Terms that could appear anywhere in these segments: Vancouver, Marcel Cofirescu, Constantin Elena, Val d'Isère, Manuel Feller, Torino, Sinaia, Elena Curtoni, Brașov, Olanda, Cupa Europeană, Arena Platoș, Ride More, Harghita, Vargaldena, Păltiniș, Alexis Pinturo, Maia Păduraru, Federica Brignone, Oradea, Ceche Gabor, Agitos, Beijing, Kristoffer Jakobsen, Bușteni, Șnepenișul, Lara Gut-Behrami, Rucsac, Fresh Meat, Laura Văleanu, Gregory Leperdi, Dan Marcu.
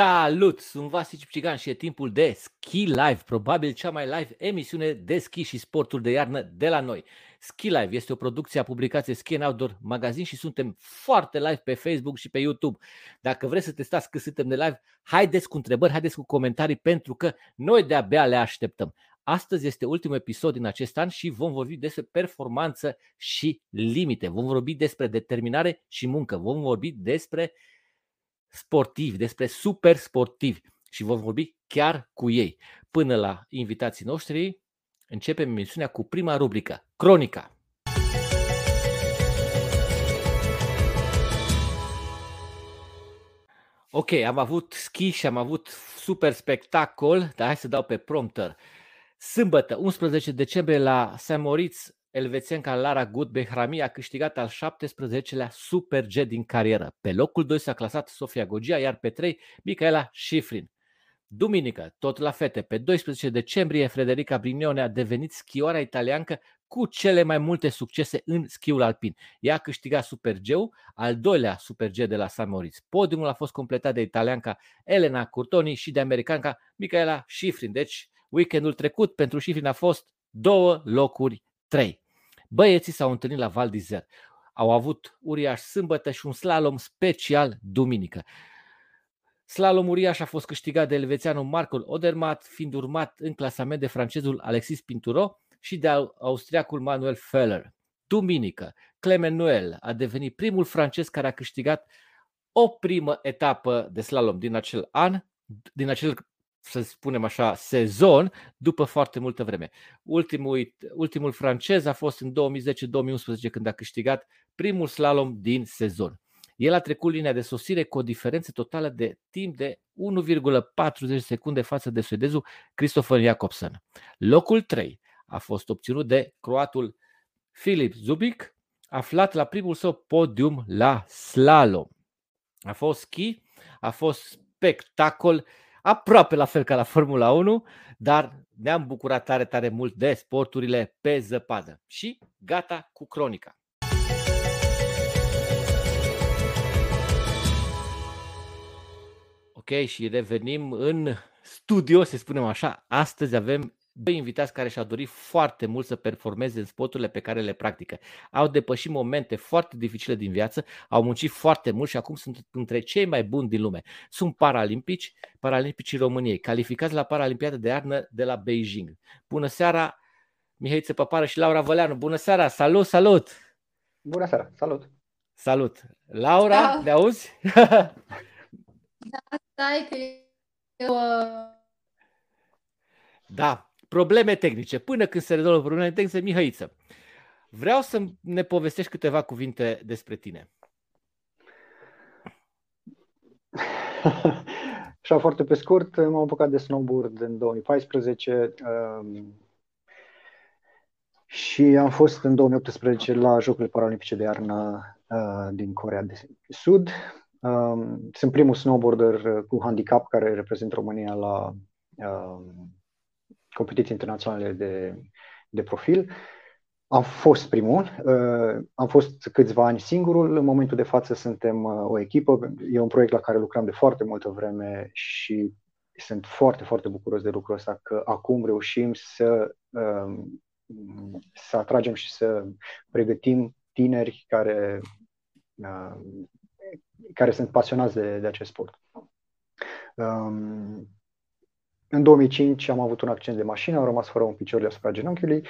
Salut! Sunt Vasile Cipcigan și e timpul de Ski Live, probabil cea mai live emisiune de schi și sporturi de iarnă de la noi. Ski Live este o producție a publicației Ski and Outdoor Magazine și suntem foarte live pe Facebook și pe YouTube. Dacă vreți să testați cât suntem de live, haideți cu întrebări, haideți cu comentarii, pentru că noi de-abia le așteptăm. Astăzi este ultimul episod din acest an și vom vorbi despre performanță și limite. Vom vorbi despre determinare și muncă. Vom vorbi despre sportivi, despre super sportivi și vom vorbi chiar cu ei. Până la invitații noștri, începem emisiunea cu prima rubrică, Cronica. Ok, am avut schi și am avut super spectacol, dar hai să dau pe prompter. Sâmbătă, 11 decembrie, la St. Moritz, elvețianca Lara Gut-Behrami a câștigat al 17-lea Super G din carieră. Pe locul 2 s-a clasat Sofia Goggia, iar pe 3 Mikaela Shiffrin. Duminică, tot la fete, pe 12 decembrie, Federica Brignone a devenit schioara italiancă cu cele mai multe succese în schiul alpin. Ea a câștigat Super G-ul, al doilea Super G de la St. Moritz. Podiumul a fost completat de italianca Elena Curtoni și de americanca Mikaela Shiffrin. Deci, weekendul trecut pentru Shiffrin a fost 2 locuri 3. Băieții s-au întâlnit la Val d'Isère. Au avut uriaș sâmbătă și un slalom special duminică. Slalom uriaș a fost câștigat de elvețianul Marcu Odermatt, fiind urmat în clasament de francezul Alexis Pinturo și de austriacul Manuel Feller. Duminică, Clement Noël a devenit primul francez care a câștigat o primă etapă de slalom din acel an, din acel, să spunem așa, sezon, după foarte multă vreme. Ultimul francez a fost în 2010-2011, când a câștigat primul slalom din sezon. El a trecut linia de sosire cu o diferență totală de timp de 1,40 secunde față de suedezul Kristoffer Jakobsen. Locul 3 a fost obținut de croatul Filip Zubic, aflat la primul său podium la slalom. A fost schi, a fost spectacol, aproape la fel ca la Formula 1, dar ne-am bucurat tare, tare mult de sporturile pe zăpadă. Și gata cu cronica. Ok, și revenim în studio, să spunem așa. Astăzi avem doi invitați care și-au dorit foarte mult să performeze în sporturile pe care le practică. Au depășit momente foarte dificile din viață, au muncit foarte mult și acum sunt între cei mai buni din lume. Sunt paralimpici, paralimpicii României, calificați la Paralimpiada de iarnă de la Beijing. Bună seara, Mihai Țăpăpară și Laura Văleanu. Bună seara, salut, salut! Bună seara, salut! Salut! Laura, da. Ne auzi? Da, stai că eu... Da. Probleme tehnice. Până când se rezolvă problemele tehnice, Mihăiță, vreau să ne povestești câteva cuvinte despre tine. Așa, foarte pe scurt, m-am apucat de snowboard în 2014 și am fost în 2018 la Jocurile Paralimpice de Iarnă din Coreea de Sud. Sunt primul snowboarder cu handicap care reprezintă România la competiții internaționale de profil. Am fost primul, am fost câțiva ani singurul, în momentul de față suntem o echipă, e un proiect la care lucrăm de foarte multă vreme și sunt foarte, foarte bucuros de lucrul ăsta, că acum reușim să atragem și să pregătim tineri care sunt pasionați de acest sport. În 2005 am avut un accident de mașină, am rămas fără un picior deasupra genunchiului.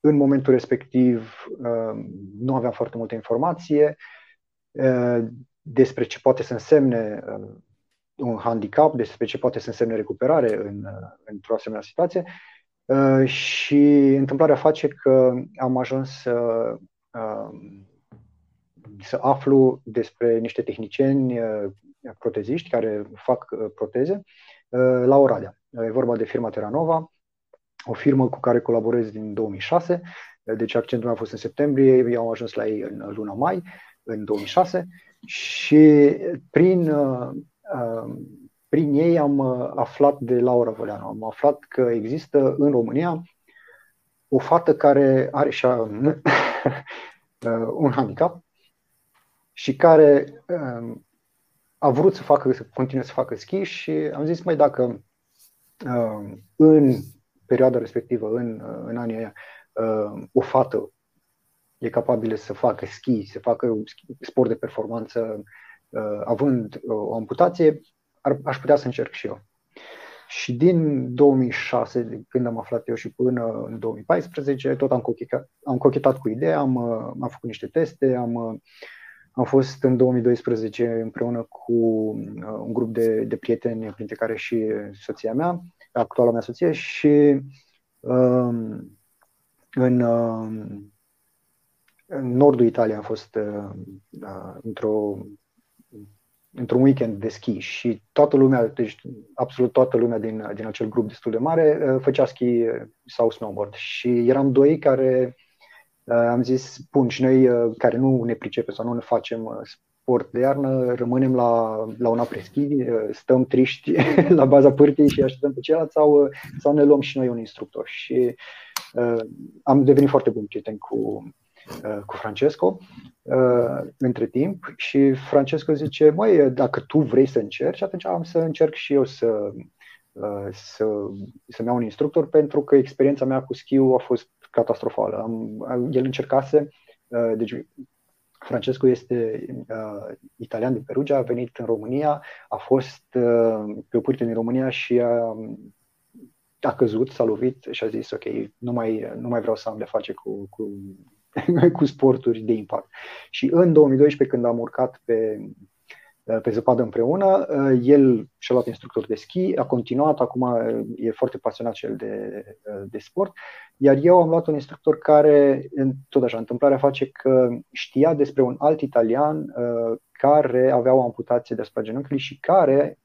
În momentul respectiv nu aveam foarte multă informație despre ce poate să însemne un handicap, despre ce poate să însemne recuperare într-o asemenea situație. Și întâmplarea face că am ajuns să aflu despre niște tehnicieni proteziști care fac proteze la Oradea. E vorba de firma Terranova, o firmă cu care colaborez din 2006, deci accentul meu a fost în septembrie, eu am ajuns la ei în luna mai, în 2006, și prin ei am aflat de Laura Văleanu, am aflat că există în România o fată care are și un handicap și care a vrut să continue să facă schi și am zis, măi, dacă în perioada respectivă, în anii aia, o fată e capabilă să facă schi, să facă sport de performanță având o amputație, aș putea să încerc și eu. Și din 2006, de când am aflat eu, și până în 2014, tot am cochetat cu ideea, am făcut niște teste, am fost în 2012 împreună cu un grup de prieteni, printre care și soția mea, actuala mea soție, și în nordul Italiei am fost într-un weekend de schi și toată lumea, deci absolut toată lumea din acel grup destul de mare făcea schi sau snowboard și eram doi care am zis, bun, și noi care nu ne pricepem sau nu ne facem sport de iarnă, rămânem la un apreschi, stăm triști la baza pârtii și așteptăm pe celălalt sau ne luăm și noi un instructor. Și am devenit foarte bun prieten cu Francesco între timp și Francesco zice, măi, dacă tu vrei să încerci, atunci am să încerc și eu să-mi iau un instructor, pentru că experiența mea cu schiul a fost catastrofală. El încercase, deci Francesco este italian din Perugia, a venit în România, a fost pe o pârtie din România și a căzut, s-a lovit și a zis, ok, nu mai vreau să am de face cu sporturi de impact. Și în 2012, când am urcat pe zăpadă împreună, el și-a luat instructor de schi, a continuat, acum e foarte pasionat și el de sport, iar eu am luat un instructor care, tot așa, întâmplarea face că știa despre un alt italian care avea o amputație deasupra genunchiului și care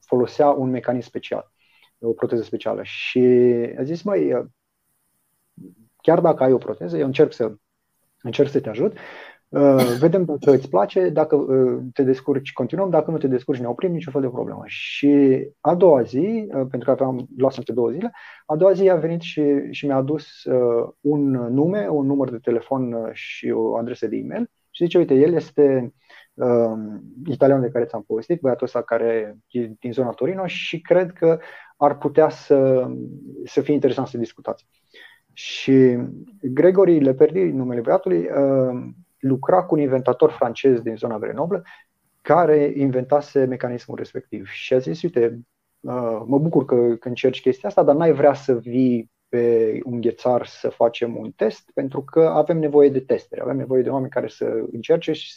folosea un mecanism special, o proteză specială. Și a zis, măi, chiar dacă ai o proteză, eu încerc să te ajut, vedem dacă îți place, dacă te descurci, continuăm, dacă nu te descurci, ne oprim, niciun fel de problemă. Și a doua zi, pentru că am luat între 2 zile, a doua zi a venit și mi-a adus un nume, un număr de telefon și o adresă de e-mail și zice, uite, el este italian de care ți-am povestit, băiatul ăsta care e din zona Torino și cred că ar putea să fie interesant să discutați. Și Gregory Leperdi, numele băiatului, lucra cu un inventator francez din zona Grenoble care inventase mecanismul respectiv. Și a zis, uite, mă bucur că încerci chestia asta, dar n-ai vrea să vii pe un ghețar să facem un test, pentru că avem nevoie de testere, avem nevoie de oameni care să încerce și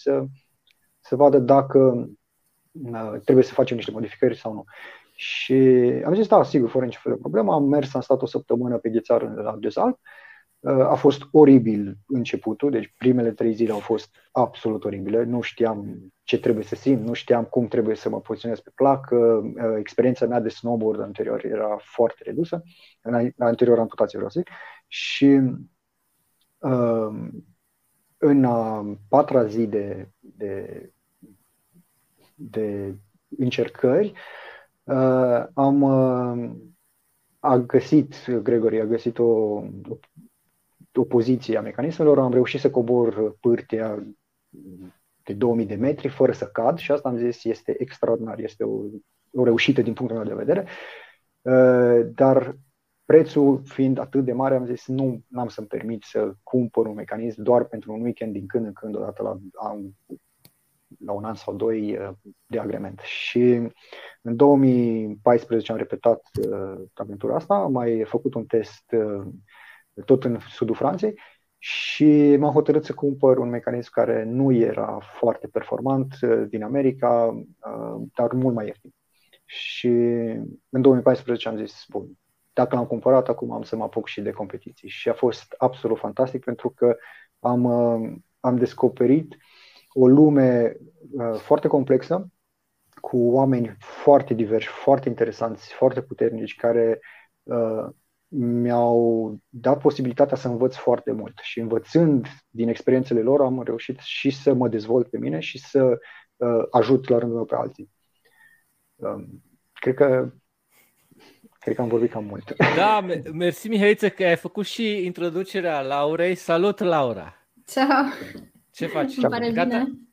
să vadă dacă trebuie să facem niște modificări sau nu. Și am zis, da, sigur, fără nicio fel de problemă. Am mers, am stat o săptămână pe ghețar la Desalp. A fost oribil începutul, deci primele 3 zile au fost absolut oribile. Nu știam ce trebuie să simt, nu știam cum trebuie să mă poziționez pe placă. Experiența mea de snowboard anterior era foarte redusă, anterior amputație, vreau să zic. Și în a 4-a zi de încercări, a găsit o poziție a mecanismelor, am reușit să cobor pârtia de 2000 de metri fără să cad și asta, am zis, este extraordinar, este o reușită din punctul meu de vedere, dar prețul fiind atât de mare, am zis, nu am să-mi permit să cumpăr un mecanism doar pentru un weekend din când în când, odată la un an sau 2 de agrement. Și în 2014 am repetat aventura asta, am mai făcut un test tot în sudul Franței și m-am hotărât să cumpăr un mecanism care nu era foarte performant, din America, dar mult mai ieftin. Și în 2014 am zis, bun, dacă l-am cumpărat, acum am să mă apuc și de competiții. Și a fost absolut fantastic, pentru că am descoperit o lume foarte complexă, cu oameni foarte diversi, foarte interesanți, foarte puternici, care mi-au dat posibilitatea să învăț foarte mult. Și învățând din experiențele lor, am reușit și să mă dezvolt pe mine și să ajut la rândul meu pe alții. Cred că am vorbit cam mult. Da, mersi, Mihaiță, că ai făcut și introducerea Laurei. Salut, Laura! Ciao! Ce faci?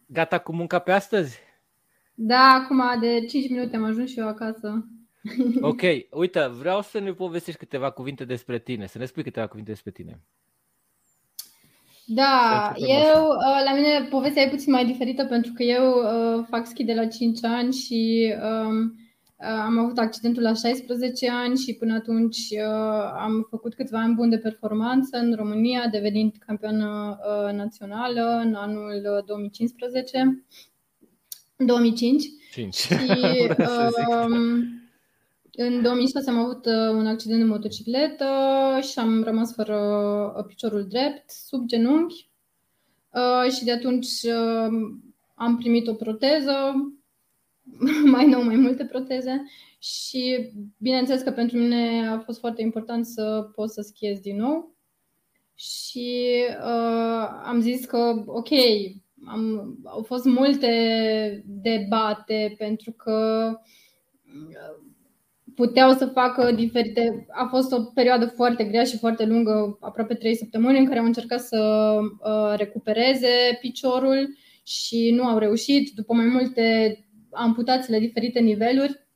Gata cu munca pe astăzi? Da, acum de 5 minute am ajuns și eu acasă. Ok, uite, vreau să ne povestești câteva cuvinte despre tine, să ne spui câteva cuvinte despre tine. Da, eu, la mine povestea e puțin mai diferită pentru că eu fac schi de la 5 ani și am avut accidentul la 16 ani și până atunci am făcut câțiva ani buni de performanță în România, devenind campioană națională în anul 2015. 2005. Și în 2006 am avut un accident de motocicletă și am rămas fără piciorul drept, sub genunchi. Și de atunci am primit o proteză, mai nou, mai multe proteze. Și bineînțeles că pentru mine a fost foarte important să pot să schiez din nou. Și am zis că ok, au fost multe debate pentru că puteau să facă diferite. A fost o perioadă foarte grea și foarte lungă, aproape 3 săptămâni, în care au încercat să recupereze piciorul și nu au reușit. După mai multe amputații la diferite niveluri,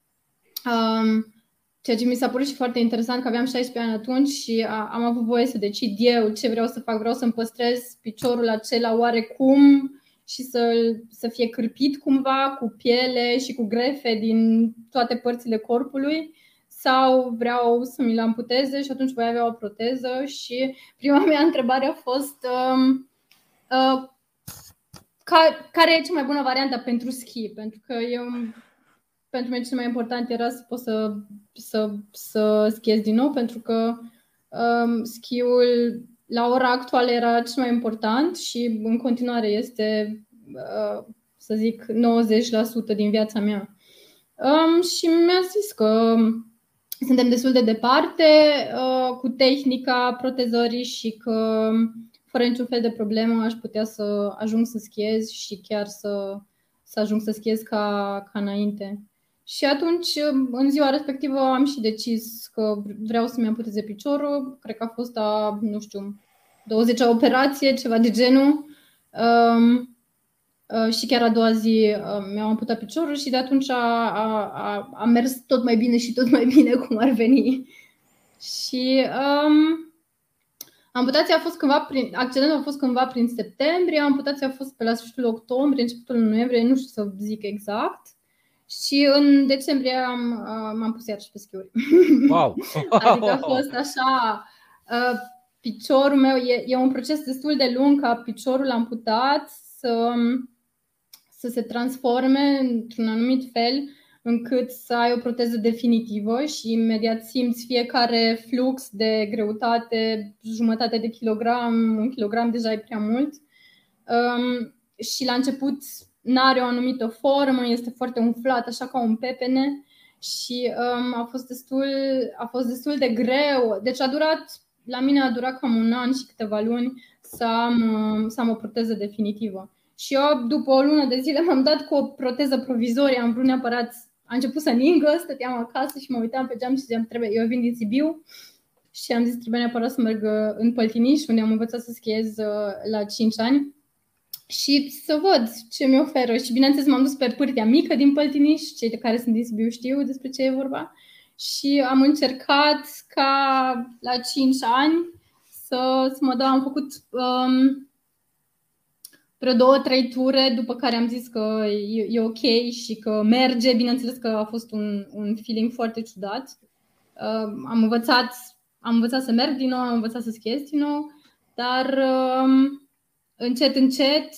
ceea ce mi s-a părut și foarte interesant, că aveam 16 ani atunci și am avut voie să decid eu ce vreau să fac. Vreau să-mi păstrez piciorul acela oarecum și să fie cârpit cumva, cu piele și cu grefe din toate părțile corpului, sau vreau să mi-l amputeze și atunci voi avea o proteză. Și prima mea întrebare a fost care e cea mai bună variantă pentru schi? Pentru că pentru mine cel mai important era să pot să schiez din nou, pentru că schiul la ora actuală era cel mai important și în continuare este, să zic, 90% din viața mea. Și mi-a zis că suntem destul de departe cu tehnica protezării și că fără niciun fel de problemă aș putea să ajung să schiez și chiar să ajung să schiez ca înainte. Și atunci, în ziua respectivă, am și decis că vreau să-mi amputeze piciorul. Cred că a fost nu știu, 20-a operație, ceva de genul. Și chiar a doua zi mi-au amputat piciorul și de atunci a mers tot mai bine și tot mai bine, cum ar veni. Și amputația a fost accidentul a fost cândva prin septembrie, amputația a fost pe la sfârșitul octombrie, începutul noiembrie, nu știu să zic exact. Și în decembrie m-am pus iar și pe schiuri. Wow. Adică a fost așa, piciorul meu e un proces destul de lung ca piciorul amputat să se transforme într-un anumit fel, încât să ai o proteză definitivă și imediat simți fiecare flux de greutate, jumătate de kilogram, 1 kilogram deja e prea mult. Și la început n-are o anumită formă, este foarte umflat, așa ca un pepene și a fost destul de greu. Deci la mine a durat cam un an și câteva luni să am o proteză definitivă. Și eu după o lună de zile m-am dat cu o proteză provizorie, am vrut neapărat, a început să ningă, stăteam acasă și mă uitam pe geam și ziceam, eu vin din Sibiu și am zis trebuie neapărat să merg în Păltiniș, unde am învățat să schiez la 5 ani. Și să văd ce mi oferă. Și bineînțeles m-am dus pe pârtia mică din Păltiniș, cei care sunt din Sibiu știu despre ce e vorba. Și am încercat ca la 5 ani să mă dau, am făcut vreo 2-3 ture, după care am zis că e ok și că merge. Bineînțeles că a fost un feeling foarte ciudat. Am învățat să merg din nou, am învățat să schiez din nou, dar încet, încet,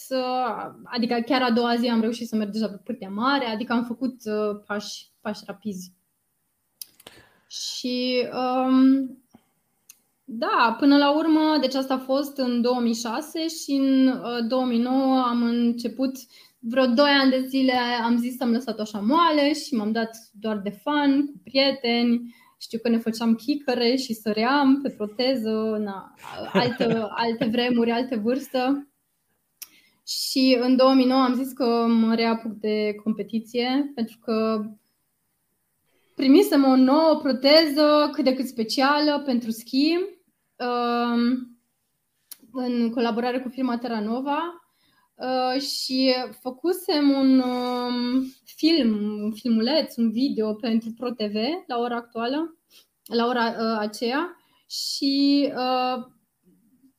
adică chiar a doua zi am reușit să merg deja pe pârtia mare, adică am făcut pași rapizi. Și da, până la urmă, deci asta a fost în 2006 și în 2009 am început, vreo 2 ani de zile am zis că am lăsat-o așa moale și m-am dat doar de fan, cu prieteni. Știu că ne făceam chicăre și săream pe proteză, alte vremuri, alte vârstă. Și în 2009 am zis că mă reapuc de competiție, pentru că primisem o nouă proteză cât de cât specială pentru schi, în colaborare cu firma Terranova, și făcusem un film, un filmuleț, un video pentru ProTV la ora actuală, la ora aceea, și a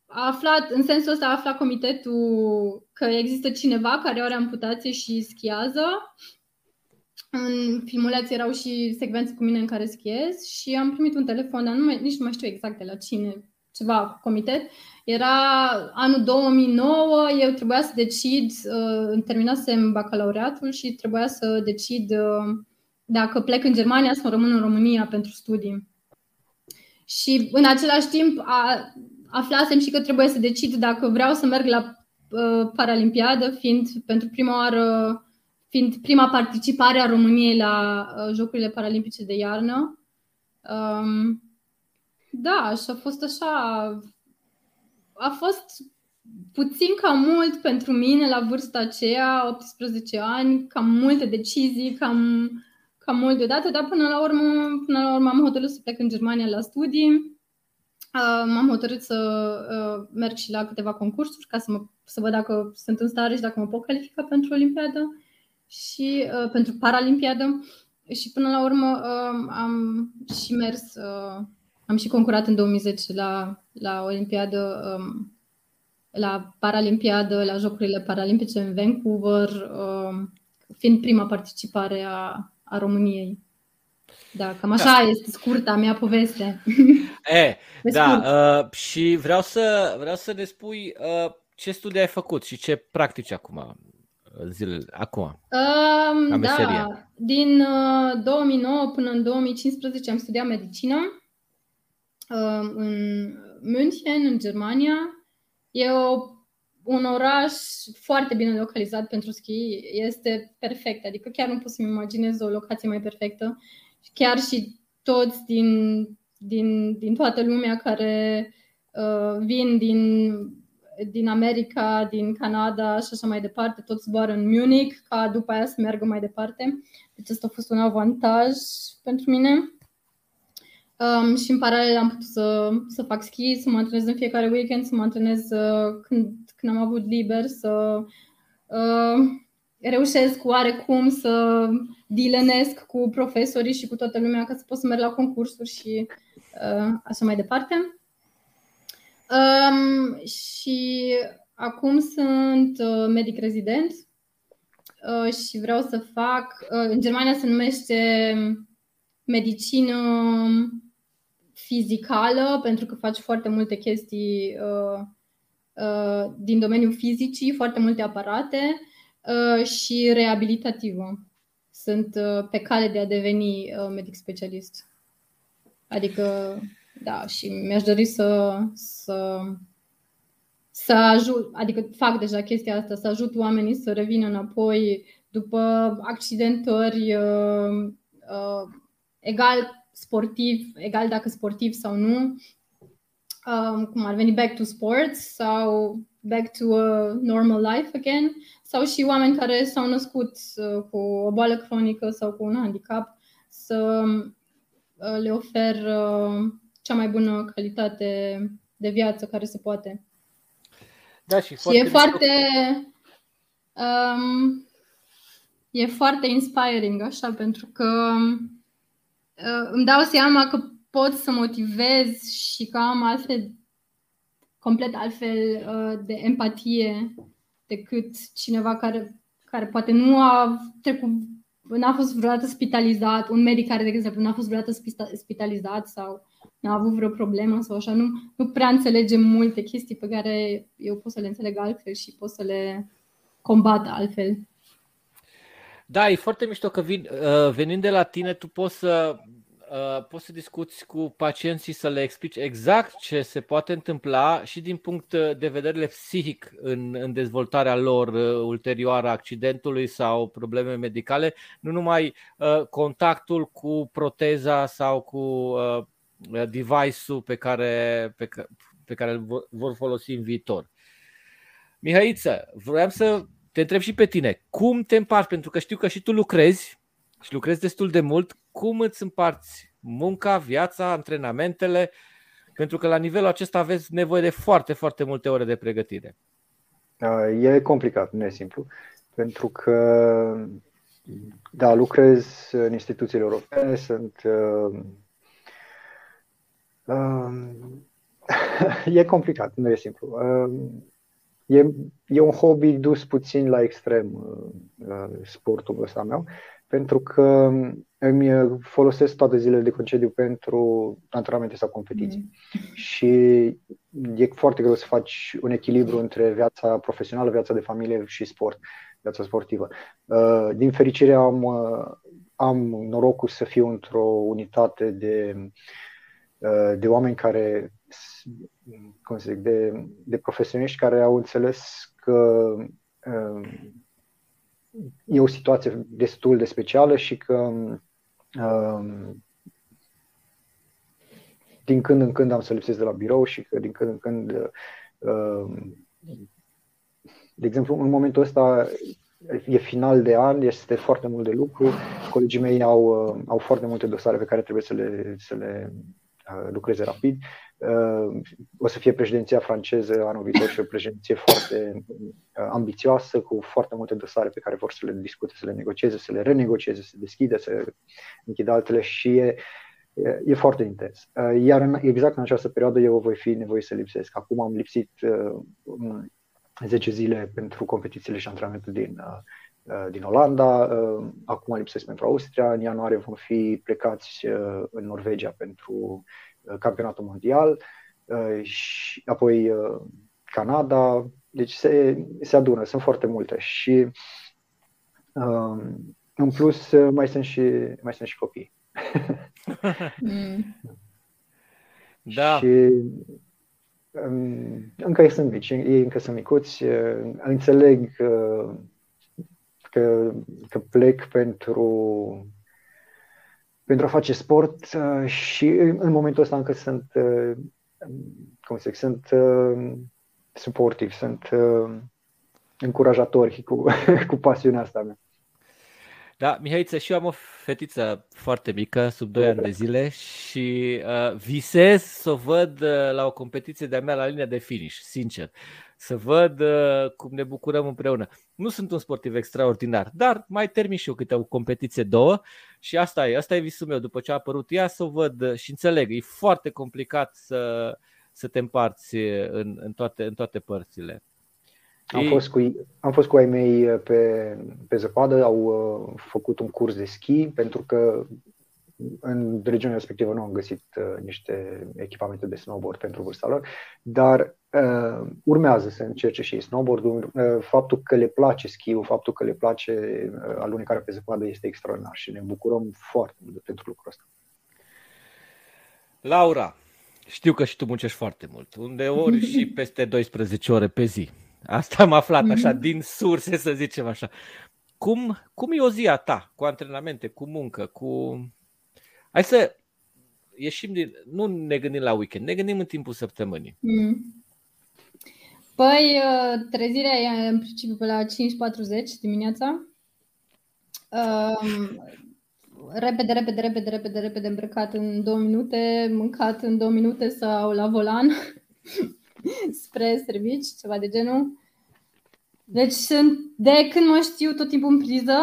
aflat, în sensul ăsta a aflat comitetul că există cineva care are amputație și schiază. În filmuleț erau și secvențe cu mine în care schiez și am primit un telefon, dar nici nu mai știu exact de la cine, ceva comitet. Era anul 2009, eu trebuia să decid, terminasem bacalaureatul și trebuia să decid dacă plec în Germania sau rămân în România pentru studii. Și în același timp aflasem și că trebuie să decid dacă vreau să merg la Paralimpiadă, fiind prima participare a României la Jocurile Paralimpice de iarnă. Da, și a fost așa, a fost puțin cam mult pentru mine la vârsta aceea, 18 ani, cam multe decizii, cam mult deodată, dar până la urmă am hotărât să plec în Germania la studii. M-am hotărât să merg și la câteva concursuri ca să văd dacă sunt în stare și dacă mă pot califica pentru Olimpiadă și pentru Paralimpiadă. Și până la urmă am și mers, am și concurat în 2010 la Olimpiadă, la Paralimpiadă, la Jocurile Paralimpice în Vancouver, fiind prima participare a României. Da, cam așa este scurta mea poveste. Da, și vreau să ne spui ce studii ai făcut și ce practici acum, zilele acum. La meseria. Da, din 2009 până în 2015 am studiat medicină în München, în Germania. E un oraș foarte bine localizat pentru schi, este perfect, adică chiar nu pot să-mi imaginez o locație mai perfectă. Chiar și toți din toată lumea care vin din America, din Canada și așa mai departe, toți zboară în Munich ca după aia să meargă mai departe. Deci asta a fost un avantaj pentru mine. Și în paralel am putut să fac schi, să mă antrenez în fiecare weekend, să mă antrenez când am avut liber, să reușesc oarecum să dealenesc cu profesorii și cu toată lumea ca să pot să merg la concursuri și așa mai departe. Și acum sunt medic rezident și vreau să fac, în Germania se numește medicină fizicală, pentru că faci foarte multe chestii din domeniul fizicii, foarte multe aparate, și reabilitativă. Sunt pe cale de a deveni medic specialist. Adică, da, și mi-aș dori să ajut, adică fac deja chestia asta, să ajut oamenii să revină înapoi după accidentări, egal sportiv, egal dacă sportiv sau nu, cum ar veni back to sports sau back to a normal life again, sau și oameni care s-au născut cu o boală cronică sau cu un handicap, să le ofer cea mai bună calitate de viață care se poate. Da, e foarte inspiring așa, pentru că îmi dau seama că pot să motivez și că am complet altfel de empatie decât cineva care poate nu a trecut, n-a fost vreodată spitalizat, un medic care, de exemplu, n-a fost vreodată spitalizat sau n-a avut vreo problemă sau așa, nu prea înțelege multe chestii pe care eu pot să le înțeleg altfel și pot să le combat altfel. Da, e foarte mișto că venind de la tine tu poți să discuți cu pacienții, să le explici exact ce se poate întâmpla și din punct de vedere psihic în dezvoltarea lor ulterioară a accidentului sau probleme medicale, nu numai contactul cu proteza sau cu device-ul pe care îl vor folosi în viitor. Mihaiță, vreau să te întreb și pe tine, cum te împarți? Pentru că știu că și tu lucrezi și lucrezi destul de mult. Cum îți împarți munca, viața, antrenamentele? Pentru că la nivelul acesta aveți nevoie de foarte, foarte multe ore de pregătire. E complicat, nu e simplu. Pentru că Da, lucrez în instituțiile europene, sunt... e complicat, nu e simplu. E un hobby dus puțin la extrem, sportul ăsta meu, pentru că îmi folosesc toate zilele de concediu pentru antrenamente sau competiții. Și e foarte greu să faci un echilibru între viața profesională, viața de familie și sport, viața sportivă. Din fericire am norocul să fiu într-o unitate de oameni care, cum să zic, de profesioniști care au înțeles că e o situație destul de specială și că din când în când am să lipsesc de la birou și că din când în când, de exemplu, în momentul ăsta e final de an, este foarte mult de lucru, colegii mei au foarte multe dosare pe care trebuie să le lucreze rapid. O să fie președinția franceză anul viitor și o președinție foarte ambițioasă, cu foarte multe dosare pe care vor să le discute, să le negocieze, să le renegocieze, să deschidă, să închidă altele și e foarte intens. Iar exact în această perioadă eu voi fi nevoie să lipsesc. Acum am lipsit 10 zile pentru competițiile și antrenamentul din Olanda, acum lipsesc pentru Austria, în ianuarie vom fi plecați în Norvegia pentru campionatul mondial și apoi Canada, deci se adună, sunt foarte multe și în plus mai sunt și copii. Da. Și încă sunt mici, ei încă sunt micuți, înțeleg că plec pentru a face sport și în momentul ăsta încă sunt, cum să zic, sunt suportivi, sunt încurajatori cu pasiunea asta mea. Da, Mihaiță, și eu am o fetiță foarte mică, sub 2 ani de zile și visez să o văd la o competiție de-a mea la linia de finish, sincer. Să văd cum ne bucurăm împreună. Nu sunt un sportiv extraordinar, dar mai termin și eu câte o competiție, două și asta e visul meu. După ce a apărut ea, să o văd și înțeleg. E foarte complicat să te împarți în toate părțile. Am fost cu ai mei pe zăpadă, au făcut un curs de schi pentru că în regiunea respectivă nu am găsit niște echipamente de snowboard pentru vârsta lor, dar urmează să încerce și snowboard-ul. Faptul că le place schiul, faptul că le place alunecarea pe zăpadă este extraordinar și ne bucurăm foarte mult pentru lucrul ăsta. Laura, știu că și tu muncești foarte mult, uneori și peste 12 ore pe zi. Asta am aflat așa, din surse, să zicem așa. Cum e o zi a ta cu antrenamente, cu muncă, cu... Hai să ieșim din... Nu ne gândim la weekend, ne gândim în timpul săptămânii. Păi, trezirea e în principiu pe la 5:40 dimineața. Repede îmbrăcat în 2 minute, mâncat în 2 minute sau la volan. Spre servici, ceva de genul. Deci sunt, de când mă știu, tot timpul în priză,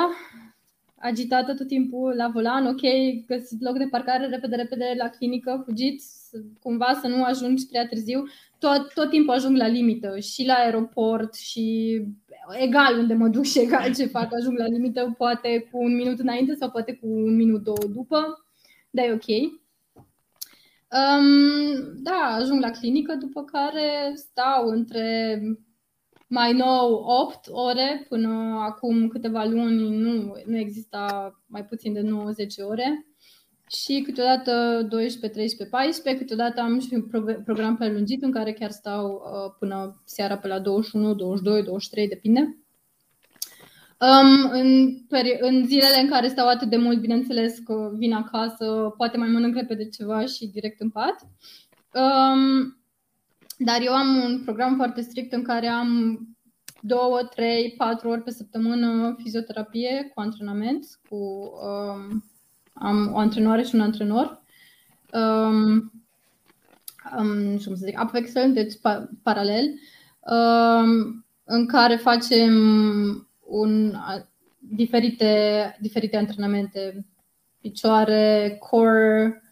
agitată tot timpul la volan, ok, găsit loc de parcare, repede la clinică, fugit, cumva să nu ajungi prea târziu. Tot timpul ajung la limită, și la aeroport, și egal unde mă duc și egal ce fac, ajung la limită, poate cu 1 minut înainte sau poate cu 1-2 minute după, dar e ok. Da, ajung la clinică, după care stau între mai nou 8 ore, până acum câteva luni nu exista mai puțin de 9-10 ore și câteodată 12, 13, 14, câteodată am și un program prelungit în care chiar stau până seara pe la 21, 22, 23, depinde. În zilele în care stau atât de mult, bineînțeles că vin acasă, poate mai mănânc repede ceva și direct în pat. Dar eu am un program foarte strict în care am 2, 3, 4 ori pe săptămână fizioterapie cu antrenament, am o antrenoare și un antrenor. Upvexel, deci paralel, în care facem diferite antrenamente, picioare, core,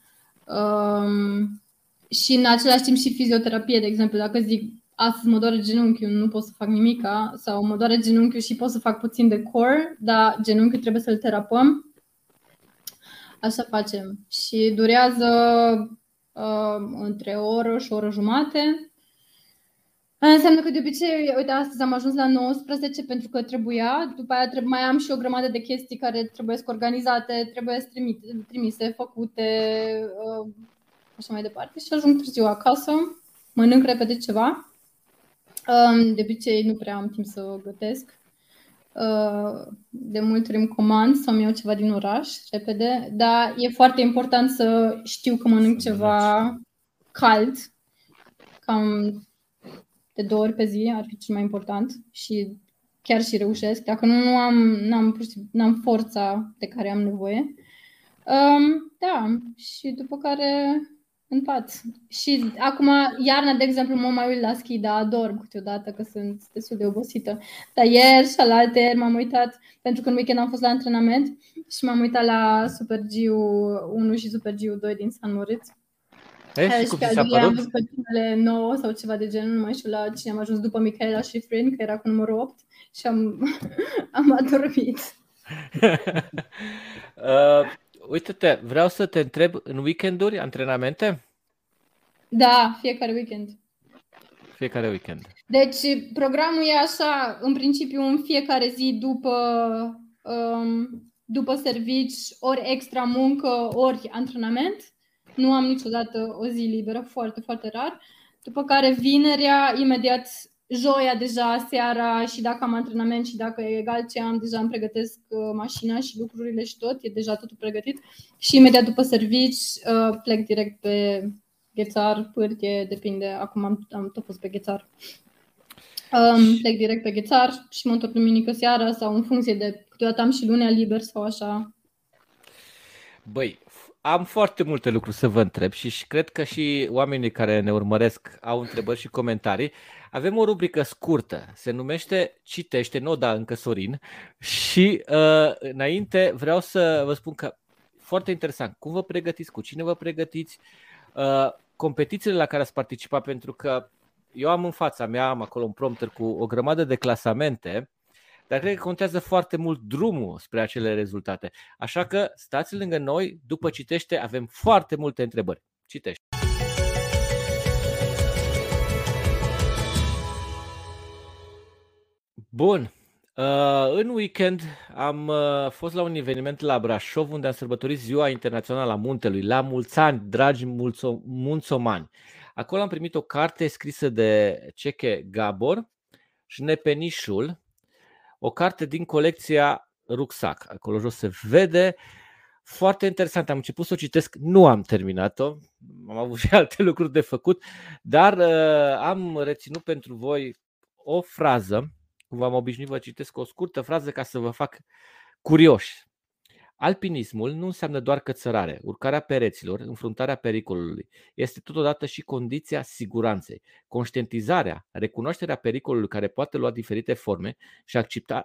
și în același timp și fizioterapie, de exemplu, dacă zic astăzi mă doare genunchiul, nu pot să fac nimica, sau mă doare genunchiul și pot să fac puțin de core, dar genunchiul trebuie să-l terapăm. Așa facem și durează între o oră și o oră jumate. Înseamnă că de obicei, uite, astăzi am ajuns la 19 pentru că trebuia, după aia mai am și o grămadă de chestii care trebuie să organizate, trebuie trimise, făcute, așa mai departe, și ajung târziu acasă, mănânc repede ceva. De obicei nu prea am timp să gătesc. De multe ori îmi comand sau îmi iau ceva din oraș repede, dar e foarte important să știu că mănânc ceva cald, cam de 2 ori pe zi ar fi cel mai important și chiar și reușesc. Dacă nu, n-am forța de care am nevoie. Da, și după care în pat. Și acum, iarna, de exemplu, mă mai uit la schi, dar adorm câteodată că sunt destul de obosită. Dar ieri și alaltăieri m-am uitat, pentru că în weekend am fost la antrenament și m-am uitat la Super G1 și Super G2 din St. Moritz. Și pe al doilea am văzut pe 9 sau ceva de genul, nu mai știu la cine am ajuns după Mikaela Shiffrin, că era cu numărul 8 și am adormit. Uite-te, vreau să te întreb, în weekenduri antrenamente? Da, fiecare weekend. Fiecare weekend. Deci programul e așa, în principiu în fiecare zi după servici, ori extra muncă, ori antrenament. Nu am niciodată o zi liberă, foarte, foarte rar. După care vinerea, imediat joia deja seara, și dacă am antrenament și dacă e egal ce am, deja îmi pregătesc mașina și lucrurile și tot, e deja totul pregătit. Și imediat după servici plec direct pe ghețar, pârtie, depinde, acum am tot fost pe ghețar. Plec direct pe ghețar și mă întorc duminică seara sau în funcție de câteodată am și lunea liber sau așa. Băi, am foarte multe lucruri să vă întreb și cred că și oamenii care ne urmăresc au întrebări și comentarii. Avem o rubrică scurtă, se numește Citește, n-o da încă Sorin, și înainte vreau să vă spun că foarte interesant, cum vă pregătiți, cu cine vă pregătiți, competițiile la care ați participat, pentru că eu am în fața mea, am acolo un prompter cu o grămadă de clasamente, dar cred că contează foarte mult drumul spre acele rezultate. Așa că stați lângă noi, după Citește avem foarte multe întrebări. Citește! Bun, în weekend am fost la un eveniment la Brașov unde am sărbătorit Ziua Internațională a Muntelui. La mulți ani, dragi munțomani! Acolo am primit o carte scrisă de Ceche Gabor, Șnepenișul, o carte din colecția Rucsac, acolo jos se vede, foarte interesant, am început să o citesc, nu am terminat-o, am avut și alte lucruri de făcut, dar am reținut pentru voi o frază, cum v-am obișnuit, vă citesc o scurtă frază ca să vă fac curioși. Alpinismul nu înseamnă doar cățărare, urcarea pereților, înfruntarea pericolului. Este totodată și condiția siguranței, conștientizarea, recunoașterea pericolului care poate lua diferite forme și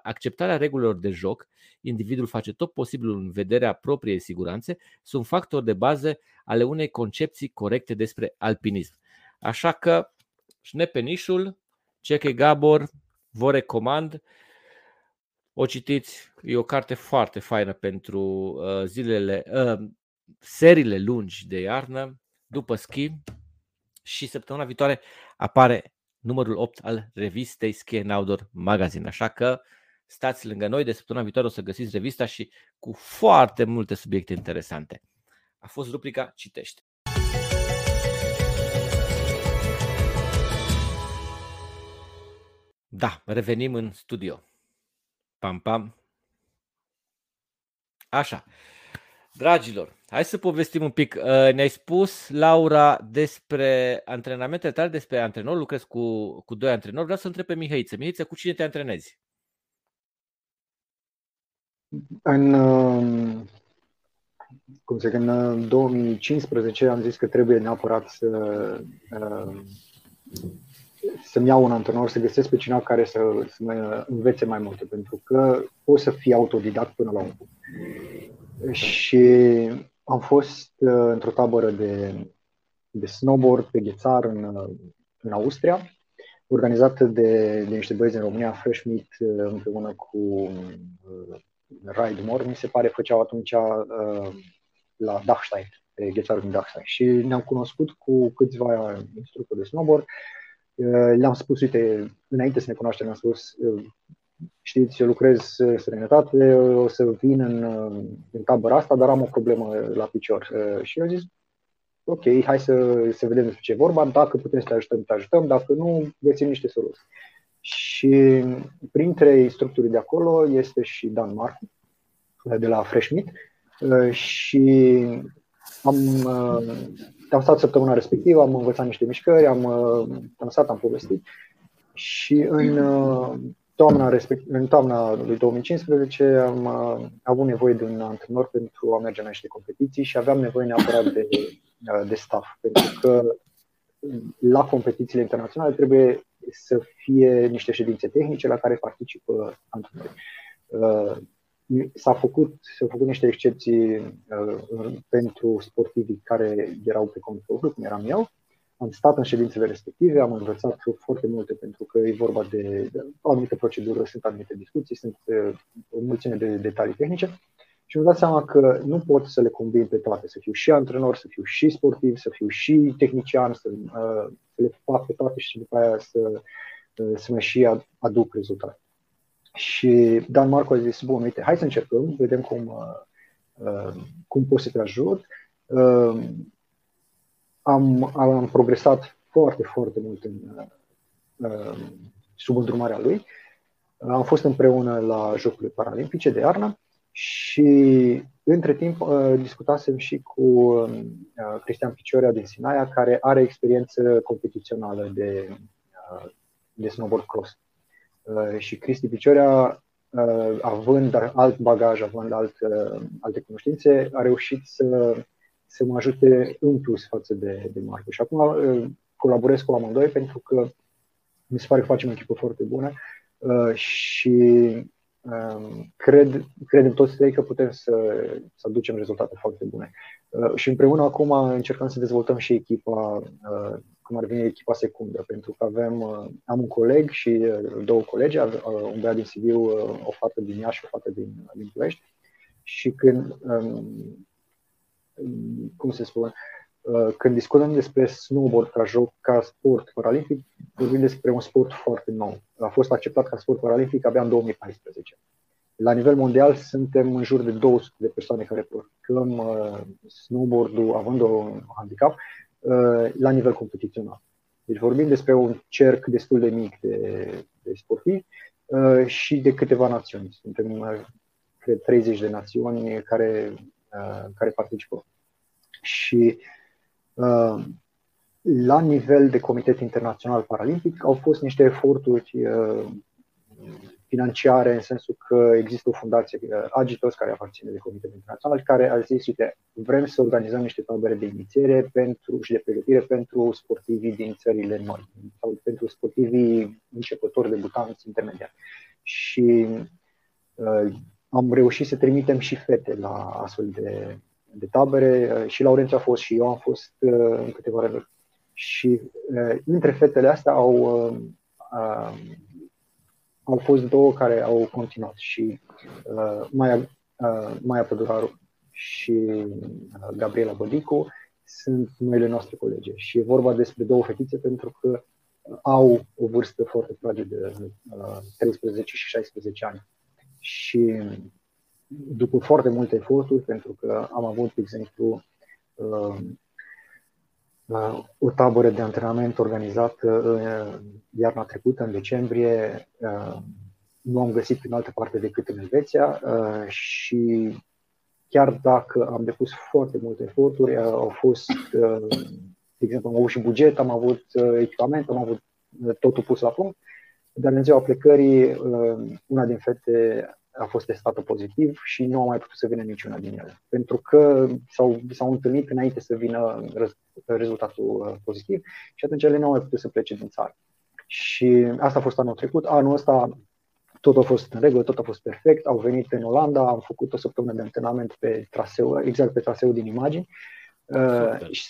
acceptarea regulilor de joc. Individul face tot posibilul în vederea propriei siguranțe, sunt factori de bază ale unei concepții corecte despre alpinism. Așa că Șnepenișul, Ceche Gabor, vă recomand. O citiți, e o carte foarte faină pentru seriile lungi de iarnă, după schi, și săptămâna viitoare apare numărul 8 al revistei Ski and Outdoor Magazine. Așa că stați lângă noi, de săptămâna viitoare o să găsiți revista și cu foarte multe subiecte interesante. A fost rubrica Citește. Da, revenim în studio. Pam, pam. Așa. Dragilor, hai să povestim un pic. Ne-ai spus, Laura, despre antrenamentele tale, despre antrenori. Lucrezi cu 2 antrenori. Vreau să întreb pe Mihăiță. Mihăiță, cu cine te antrenezi? În 2015 am zis că trebuie neapărat să să-mi iau un antrenor, să găsesc pe cineva care să mă învețe mai multe, pentru că poți să fii autodidact până la un punct. Și am fost într-o tabără de snowboard pe ghețar în Austria, organizată de niște băieți în România, Fresh Meat, împreună cu Ride More, mi se pare, făceau atunci la Dachstein, pe ghețarul din Dachstein. Și ne-am cunoscut cu câțiva instructori de snowboard. Le-am spus, uite, înainte să ne cunoaștem, le-am spus, știți, eu lucrez în străinătate, o să vin în tabăra asta, dar am o problemă la picior. Și eu am zis, ok, hai să vedem despre ce e vorba, dacă putem să te ajutăm, dacă nu, găsim niște soluții. Și printre instructorii de acolo este și Dan Marcu, de la Fresh Meat, și am stat săptămâna respectivă, am învățat niște mișcări, am povestit și în toamna lui 2015 am avut nevoie de un antrenor pentru a merge la niște competiții și aveam nevoie neapărat de staff, pentru că la competițiile internaționale trebuie să fie niște ședințe tehnice la care participă antrenori. S-au făcut niște excepții pentru sportivii care erau pe comitetul, cum eram eu. Am stat în ședințele respective, am învățat foarte multe, pentru că e vorba de o anumită procedură, sunt anumite discuții, sunt o mulțime de detalii tehnice. Și mi-am dat seama că nu pot să le combin pe toate, să fiu și antrenor, să fiu și sportiv, să fiu și tehnician, să le fac pe toate și după aia să mă și aduc rezultate. Și Dan Marcu a zis, bun, uite, hai să încercăm, vedem cum pot să te ajut. Am progresat foarte, foarte mult sub îndrumarea lui. Am fost împreună la Jocurile Paralimpice de iarnă și între timp discutasem și cu Cristian Piciorea din Sinaia, care are experiență competițională de snowboard cross. Și Cristi Piciorea, având alt bagaj, având alte cunoștințe, a reușit să mă ajute în plus față de Marcu. Și acum colaborez cu amândoi pentru că mi se pare că facem o echipă foarte bună și credem toți trei că putem să aducem rezultate foarte bune. Și împreună acum încercăm să dezvoltăm și echipa, cum ar veni, echipa secundă, pentru că am un coleg și două colegi, un băiat din Sibiu, o fată din Iași și o fată din Ploiești. Și când discutăm despre snowboard ca joc, ca sport paralimpic, vorbim despre un sport foarte nou. A fost acceptat ca sport paralimpic abia în 2014. La nivel mondial suntem în jur de 200 de persoane care practicăm snowboard-ul având un handicap la nivel competițional. Deci vorbim despre un cerc destul de mic de sportivi și de câteva națiuni. Suntem, cred, 30 de națiuni care participă. Și la nivel de Comitet Internațional Paralimpic au fost niște eforturi financiare, în sensul că există o fundație, Agitos, care aparține de Comitetul Internațional, care a zis, uite, vrem să organizăm niște tabere de inițiere și de pregătire pentru sportivii din țările noi sau pentru sportivii începători, debutanți, intermediari. Și am reușit să trimitem și fete la astfel de tabere. Și Laurențiu a fost și eu am fost în câteva rânduri. Și între fetele astea au fost două care au continuat, și Maia Păduraru și Gabriela Budicu sunt noile noastre colege. Și e vorba despre două fetițe, pentru că au o vârstă foarte fragedă, 13 și 16 ani. Și după foarte multe eforturi, pentru că am avut, de exemplu, o tabără de antrenament organizată iarna trecută, în decembrie, nu am găsit în altă parte decât în Elveția și chiar dacă am depus foarte multe eforturi, au fost, de exemplu, am avut și buget, am avut echipament, am avut totul pus la punct, dar în ziua plecării una din fete a fost testată pozitiv și nu a mai putut să vină niciuna din ele, pentru că s-au întâlnit înainte să vină rezultatul pozitiv și atunci ele nu au mai putut să plece din țară. Și asta a fost anul trecut. Anul ăsta tot a fost în regulă, tot a fost perfect. Au venit în Olanda, am făcut o săptămână de antrenament pe traseu, exact pe traseu din imagini. Și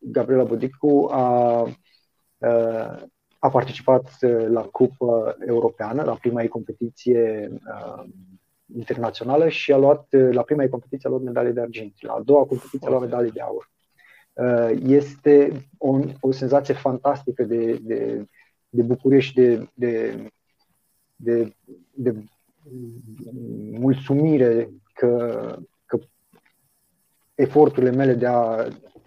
Gabriela Budicu a participat la Cupa Europeană, la prima ei competiție internațională și a luat, la prima ei competiție a luat medalie de argint, la a doua competiție a luat medalie de aur. Este o senzație fantastică de bucurie și de mulțumire că eforturile mele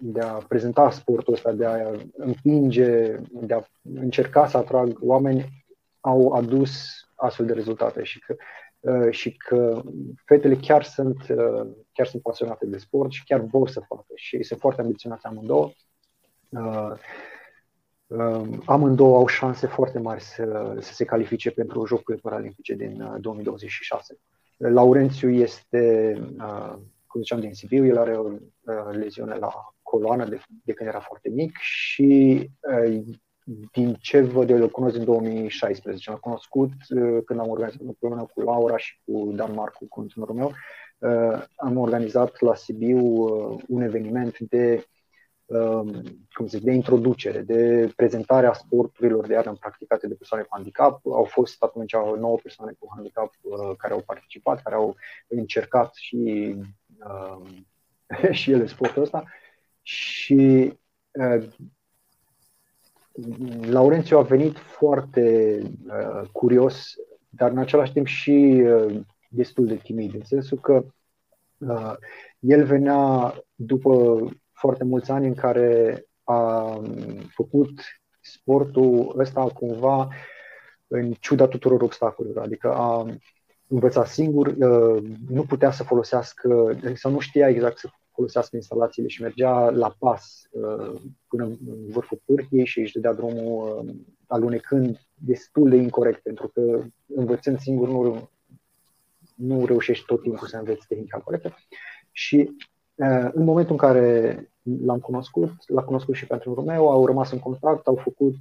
de a prezenta sportul ăsta, de a împinge, de a încerca să atrag oameni, au adus astfel de rezultate și că fetele chiar sunt pasionate de sport și chiar vor să facă și sunt foarte ambiționate amândouă. Amândouă au șanse foarte mari să se califice pentru Jocurile Paralimpice din 2026. Laurențiu este, cum ziceam, din Sibiu, el are o leziune la coloană de când era foarte mic și din ce văd eu, îl cunosc din 2016. L-am cunoscut când am organizat împreună cu Laura și cu Dan Marcu, cu întâlnărul meu. Am organizat la Sibiu un eveniment de introducere, de prezentarea sporturilor de iarnă practicate de persoane cu handicap. Au fost atunci 9 persoane cu handicap care au participat, care au încercat și ele sportul ăsta. Și Laurențiu a venit foarte curios, dar în același timp și destul de timid, în sensul că el venea după foarte mulți ani în care a făcut sportul ăsta cumva în ciuda tuturor obstacolelor, adică a învățat singur, nu putea să folosească, sau nu știa exact să folosească instalațiile și mergea la pas până în vârful pârtiei și își dădea drumul alunecând destul de incorect, pentru că învățând singur nu reușești tot timpul să înveți tehnica corectă. Și în momentul în care l-am cunoscut și pentru Romeo, au rămas în contact, au făcut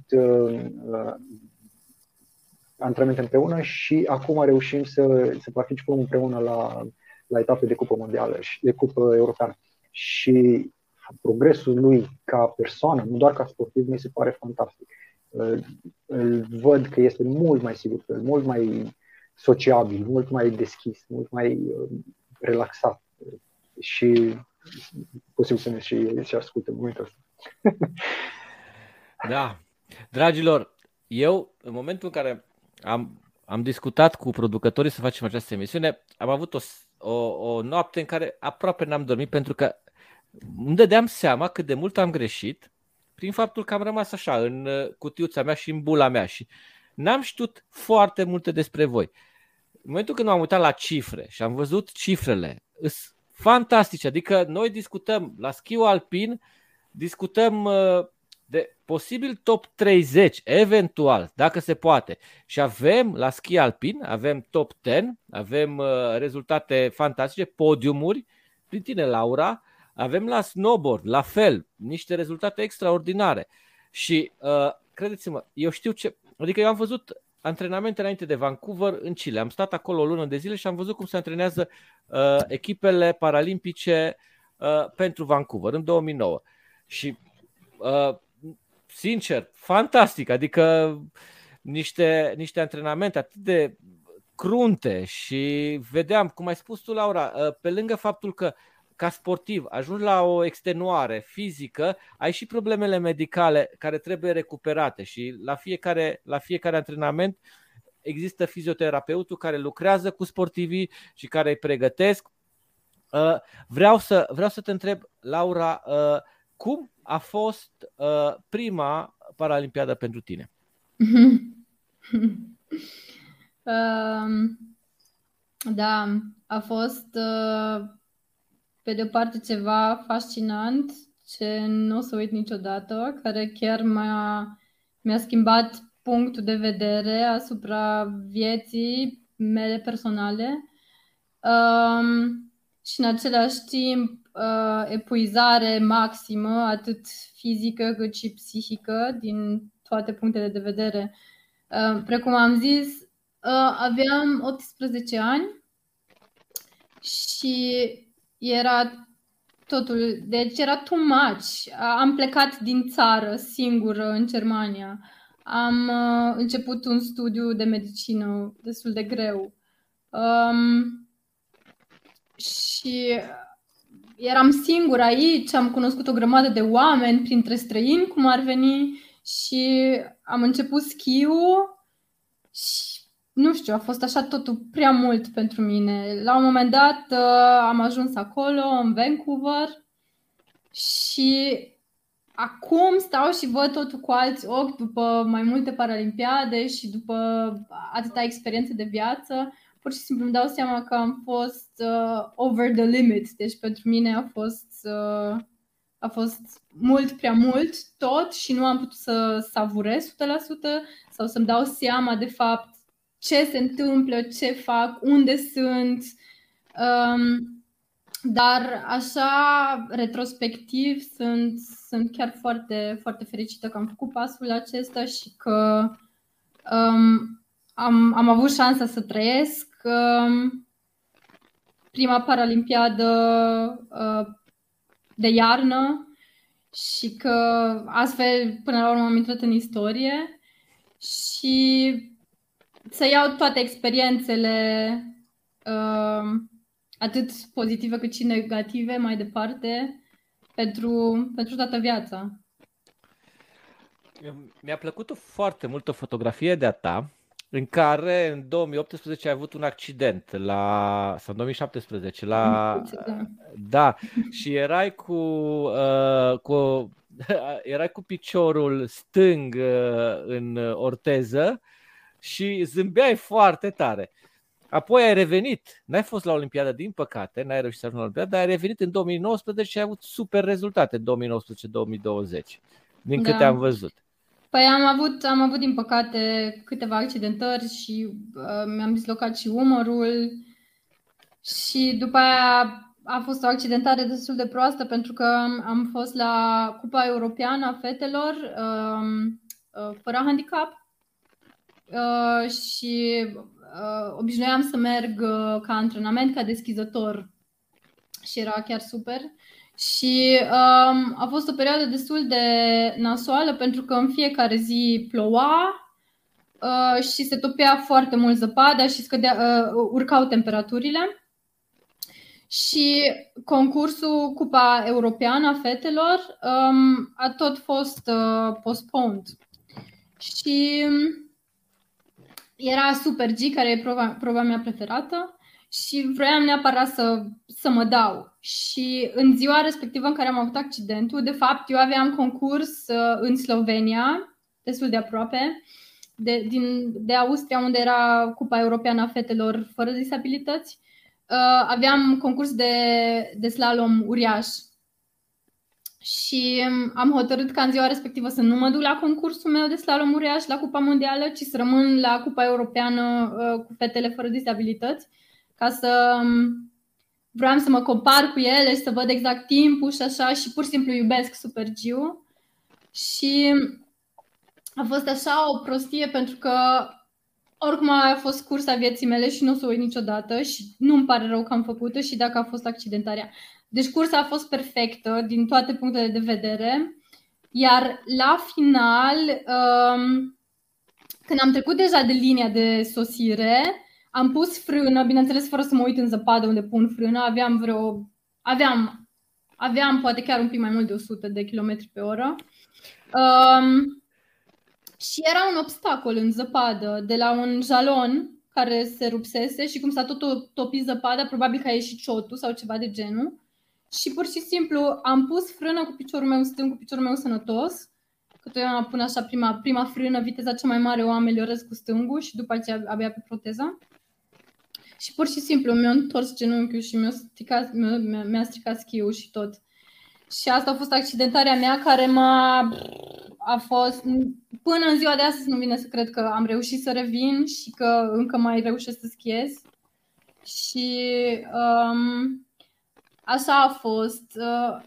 antrenamente împreună și acum reușim să participăm împreună la etape de Cupă Mondială și de Cupă Europeană. Și progresul lui ca persoană, nu doar ca sportiv, mi se pare fantastic. Îl văd că este mult mai sigur, mult mai sociabil, mult mai deschis, mult mai relaxat și posibil să ne și asculte în momentul ăsta. Da. Dragilor, eu în momentul în care am discutat cu producătorii să facem această emisiune, am avut o noapte în care aproape n-am dormit, pentru că îmi dădeam seama cât de mult am greșit prin faptul că am rămas așa în cutiuța mea și în bula mea și n-am știut foarte multe despre voi. În momentul când m-am uitat la cifre și am văzut cifrele, îs fantastice, adică noi discutăm la schiul alpin, discutăm de posibil top 30, eventual, dacă se poate. Și avem la schi alpin, avem top 10, avem rezultate fantastice, podiumuri, prin tine, Laura, avem la snowboard, la fel, niște rezultate extraordinare. Și credeți-mă, eu știu ce... Adică eu am văzut antrenamente înainte de Vancouver în Chile, am stat acolo o lună de zile și am văzut cum se antrenează echipele paralimpice pentru Vancouver în 2009. Și... sincer, fantastic, adică niște antrenamente atât de crunte și vedeam, cum ai spus tu, Laura, pe lângă faptul că ca sportiv ajungi la o extenuare fizică, ai și problemele medicale care trebuie recuperate și la fiecare antrenament există fizioterapeutul care lucrează cu sportivii și care îi pregătesc. Vreau să te întreb, Laura, cum a fost prima Paralimpiadă pentru tine? Da, a fost pe de-o parte ceva fascinant ce nu o să uit niciodată, care chiar mi-a schimbat punctul de vedere asupra vieții mele personale și în același timp epuizare maximă, atât fizică cât și psihică, din toate punctele de vedere. Precum am zis, aveam 18 ani și era totul, deci era too much. Am plecat din țară singură în Germania. Am început un studiu de medicină destul de greu. Și eram singură aici, am cunoscut o grămadă de oameni printre străini, cum ar veni, și am început schiul și nu știu, a fost așa totul prea mult pentru mine. La un moment dat am ajuns acolo, în Vancouver, și acum stau și văd totul cu alți ochi după mai multe paralimpiade și după atâta experiență de viață. Pur și simplu îmi dau seama că am fost over the limit. Deci pentru mine a fost mult prea mult tot și nu am putut să savurez 100% sau să-mi dau seama de fapt ce se întâmplă, ce fac, unde sunt. Dar așa, retrospectiv, sunt chiar foarte, foarte fericită că am făcut pasul acesta și că am avut șansa să trăiesc prima paralimpiadă de iarnă și că astfel până la urmă am intrat în istorie și să iau toate experiențele, atât pozitive cât și negative, mai departe, pentru toată viața. Mi-a plăcut foarte mult o fotografie de-a ta, în care în 2018 ai avut un accident, sau în 2017, da, și erai cu piciorul stâng în orteză și zâmbeai foarte tare. Apoi ai revenit, n-ai fost la Olimpiada, din păcate, n-ai reușit să ajungi la Olimpiada, dar ai revenit în 2019 și ai avut super rezultate în 2019-2020, din câte am văzut. Păi am avut din păcate câteva accidentări și mi-am dislocat și umărul și după aia a fost o accidentare destul de proastă pentru că am fost la Cupa Europeană a fetelor fără handicap și obișnuiam să merg ca antrenament, ca deschizător și era chiar super. Și a fost o perioadă destul de nasoală pentru că în fiecare zi ploua și se topea foarte mult zăpada și urcau temperaturile. Și concursul Cupa Europeană a fetelor a tot fost postponed. Și era Super G, care e proba mea preferată. Și vroiam neapărat să mă dau. Și în ziua respectivă în care am avut accidentul, de fapt eu aveam concurs în Slovenia, destul de aproape, de Austria, unde era Cupa Europeană a fetelor fără disabilități. Aveam concurs de slalom uriaș. Și am hotărât ca în ziua respectivă să nu mă duc la concursul meu de slalom uriaș la Cupa Mondială, ci să rămân la Cupa Europeană cu fetele fără disabilități. Ca să vreau să mă compar cu ele și să văd exact timpul și așa și pur și simplu iubesc Super G-ul. Și a fost așa o prostie pentru că oricum a fost cursa vieții mele și nu o să o uit niciodată și nu îmi pare rău că am făcut-o și dacă a fost accidentarea. Deci cursa a fost perfectă din toate punctele de vedere, iar la final, când am trecut deja de linia de sosire, am pus frână, bineînțeles fără să mă uit în zăpadă unde pun frână, aveam poate chiar un pic mai mult de 100 de km pe oră. Și era un obstacol în zăpadă de la un jalon care se rupsese și cum s-a tot topit zăpada, probabil că a ieșit ciotul sau ceva de genul. Și pur și simplu am pus frână cu piciorul meu stâng, cu piciorul meu sănătos. Câteodată pun așa prima frână, viteza cea mai mare o ameliorez cu stângul și după aceea abia pe proteza. Și pur și simplu mi-a întors genunchiul și mi-a stricat schiul și tot. Și asta a fost accidentarea mea care a fost... Până în ziua de astăzi nu vine să cred că am reușit să revin și că încă mai reușesc să schiez. Și Așa a fost.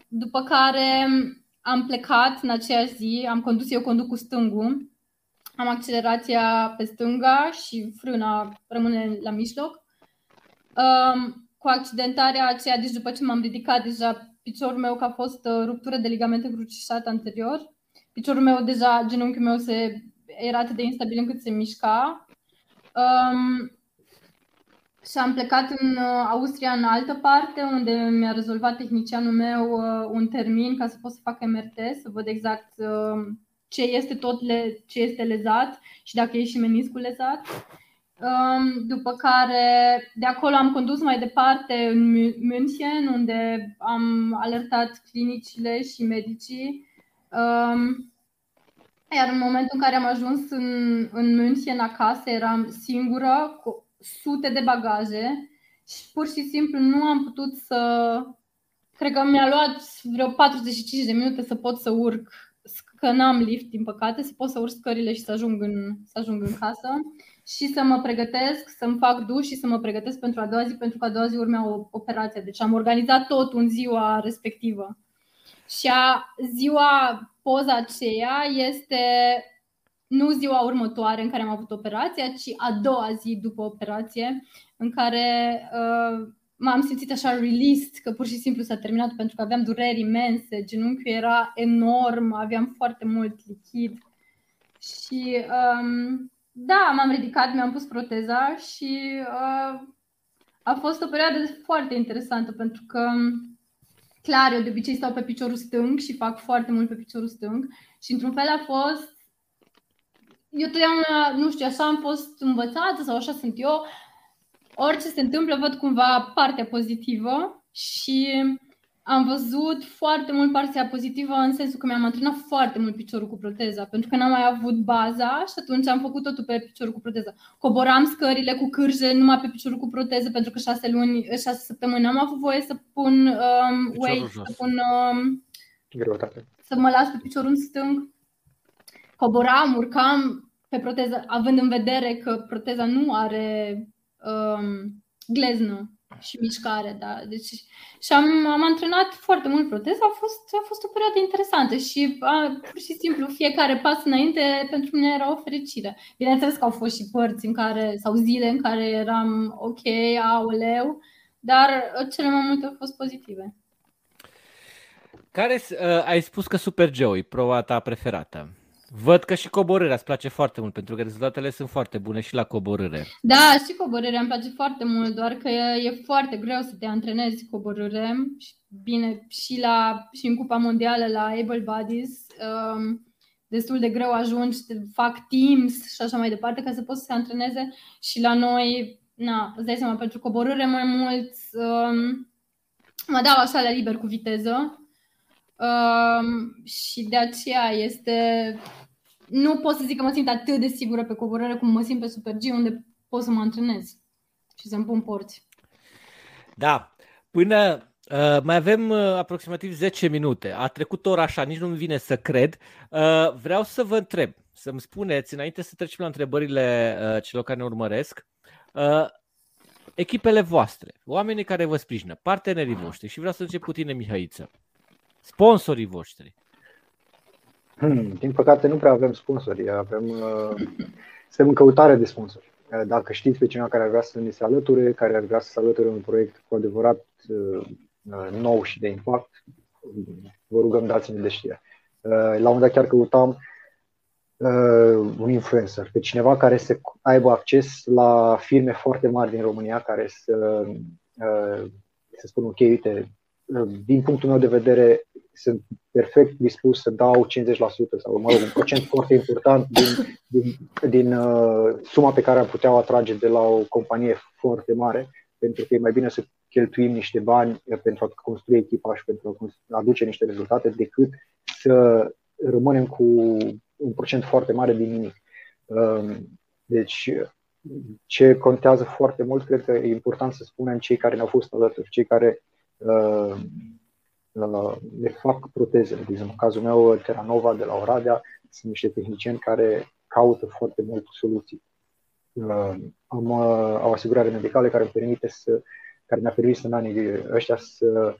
După care am plecat în aceeași zi, am condus, eu conduc cu stângul, am accelerația pe stânga și frâna rămâne la mijloc. Cu accidentarea aceea, deci după ce m-am ridicat deja, piciorul meu, că a fost ruptură de ligamente crucișat anterior, piciorul meu deja, genunchiul meu era atât de instabil încât se mișca. Și am plecat în Austria, în altă parte, unde mi-a rezolvat tehnicianul meu un termin ca să pot să fac MRT, să văd exact ce este lezat și dacă e și meniscul lezat. După care de acolo am condus mai departe în München, unde am alertat clinicile și medicii. Iar în momentul în care am ajuns în München acasă, eram singură cu sute de bagaje și pur și simplu nu am putut să... Cred că mi-a luat vreo 45 de minute să pot să urc, că n-am lift din păcate, să pot să urc scările și să ajung în casă și să mă pregătesc, să-mi fac duș și să mă pregătesc pentru a doua zi, pentru că a doua zi urmea o operație. Deci am organizat tot în ziua respectivă. Și poza aceea este nu ziua următoare în care am avut operația, ci a doua zi după operație, în care m-am simțit așa released, că pur și simplu s-a terminat, pentru că aveam dureri imense, genunchiul era enorm, aveam foarte mult lichid. Și da, m-am ridicat, mi-am pus proteza și a fost o perioadă foarte interesantă, pentru că clar, eu de obicei stau pe piciorul stâng și fac foarte mult pe piciorul stâng și într-un fel a fost, eu totdeauna, nu știu, așa am fost învățată sau așa sunt eu, orice se întâmplă văd cumva partea pozitivă și am văzut foarte mult partea pozitivă în sensul că mi-am antrenat foarte mult piciorul cu proteza, pentru că n-am mai avut baza și atunci am făcut totul pe piciorul cu proteza. Coboram scările cu cârje numai pe piciorul cu proteză, pentru că 6 săptămâni n-am avut voie să pun weight, să mă las pe piciorul stâng. Coboram, urcam pe proteză, având în vedere că proteza nu are gleznă și mișcare, da. Deci, și am antrenat foarte mult proteza, a fost o perioadă interesantă și pur și simplu fiecare pas înainte pentru mine era o fericire. Bineînțeles că au fost și părți în care, sau zile în care eram ok, aoleu, dar cele mai multe au fost pozitive. Care ai spus că Super Geo e proba ta preferată? Văd că și coborârea îți place foarte mult, pentru că rezultatele sunt foarte bune și la coborâre. Da, și coborârea îmi place foarte mult, doar că e foarte greu să te antrenezi coborâre. Bine, și în Cupa Mondială la Able Bodies, destul de greu ajungi, fac teams și așa mai departe ca să poți să se antreneze. Și la noi, îți dai seama, pentru coborâre mai mult mă dau așa la liber cu viteză. Și de aceea nu pot să zic că mă simt atât de sigură pe coborâre cum mă simt pe Super G, unde pot să mă antrenez și să-mi pun porți. Da, până mai avem aproximativ 10 minute. A trecut ora așa, nici nu-mi vine să cred. Vreau să vă întreb, să-mi spuneți, înainte să trecem la întrebările celor care ne urmăresc, echipele voastre, oamenii care vă sprijină, partenerii voștri, și vreau să încep cu tine, Mihaiță. Sponsorii voștri. Din păcate nu prea avem sponsori, suntem în căutare de sponsori. Dacă știți pe cineva care ar vrea să ni se alăture, care ar vrea să se alăture un proiect cu adevărat nou și de impact, vă rugăm, dați-ne de știre. La un dat chiar căutam un influencer, pe cineva care să aibă acces la firme foarte mari din România, care să spun ok, uite, din punctul meu de vedere, sunt perfect dispus să dau 50% sau, mă rog, un procent foarte important din suma pe care am putea o atrage de la o companie foarte mare, pentru că e mai bine să cheltuim niște bani pentru a construi echipa și pentru a aduce niște rezultate, decât să rămânem cu un procent foarte mare din nimic. Deci, ce contează foarte mult, cred că e important să spunem cei care ne-au fost alături, cei care le fac protezele. Deci, în cazul meu, Terranova de la Oradea, sunt niște tehnicieni care caută foarte mult soluții. Am o asigurare medicală care mi-a permis în anii ăștia să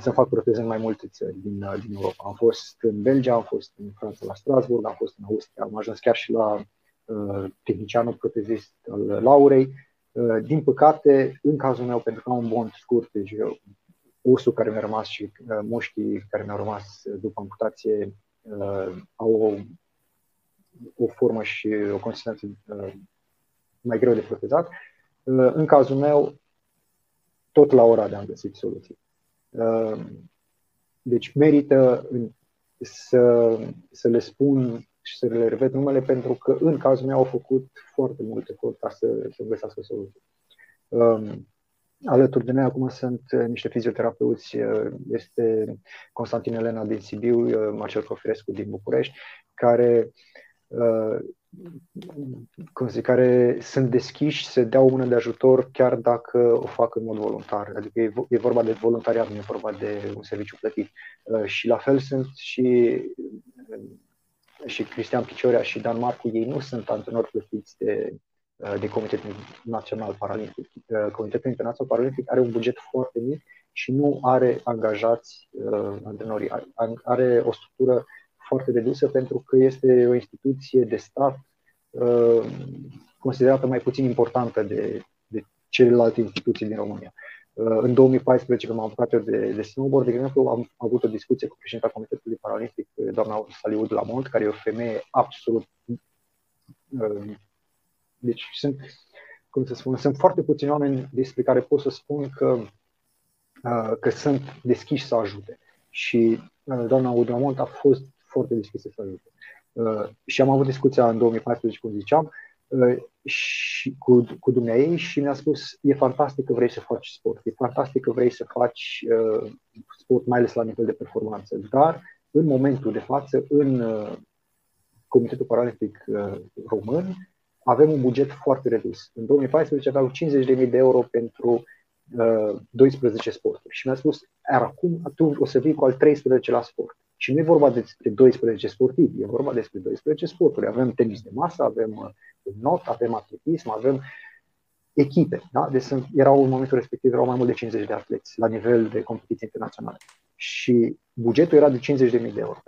să fac profesor în mai multe țări din Europa. Am fost în Belgia, am fost în Franța la Strasbourg, am fost în Austria, am ajuns chiar și la tehnicianul protezist al Laurei. Din păcate, în cazul meu, pentru că am un bond scurt, deci ursul care mi-a rămas și mușchii care mi-au rămas după amputație au o formă și o consistență mai greu de protezat. În cazul meu, tot la Oradea am găsit soluții. Deci merită să le spun și să le repet numele, pentru că în cazul meu au făcut foarte multe efort ca să găsească soluții. Alături de noi acum sunt niște fizioterapeuți, este Constantin Elena din Sibiu, Marcel Cofirescu din București, care sunt deschiși să dea o mână de ajutor chiar dacă o fac în mod voluntar. Adică e vorba de voluntariat, nu e vorba de un serviciu plătit. Și la fel sunt și Cristian Piciorea și Dan Marcu, ei nu sunt antrenori plătiți de Comitetul Național Paralimpic. Comitetul Internațional Paralimpic are un buget foarte mic și nu are angajați antrenori. Are o structură foarte redusă pentru că este o instituție de stat considerată mai puțin importantă de celelalte instituții din România. În 2014, când m-am apucat eu de snowboard, de exemplu, am avut o discuție cu președinta Comitetului Paralimpic, doamna Saliud Lamont, care e o femeie absolut... Deci sunt foarte puțini oameni despre care pot să spun că sunt deschiși să ajute. Și doamna Udramont a fost foarte deschisă să ajute. Și am avut discuția în 2014, cum ziceam, și cu dumneaei, și mi-a spus: e fantastic că vrei să faci sport, e fantastic că vrei să faci sport, mai ales la nivel de performanță, dar în momentul de față, în Comitetul Paralimpic Român, avem un buget foarte redus. În 2014 aveau 50.000 de euro pentru 12 sporturi și mi-a spus: acum tu o să vii cu al 13-lea sport. Și nu e vorba despre 12 sportivi, e vorba despre 12 sporturi. Avem tenis de masă, avem not, avem atletism, avem echipe. Da? Deci erau, în momentul respectiv, erau mai mult de 50 de atleți la nivel de competiții internaționale. Și bugetul era de 50.000 de euro,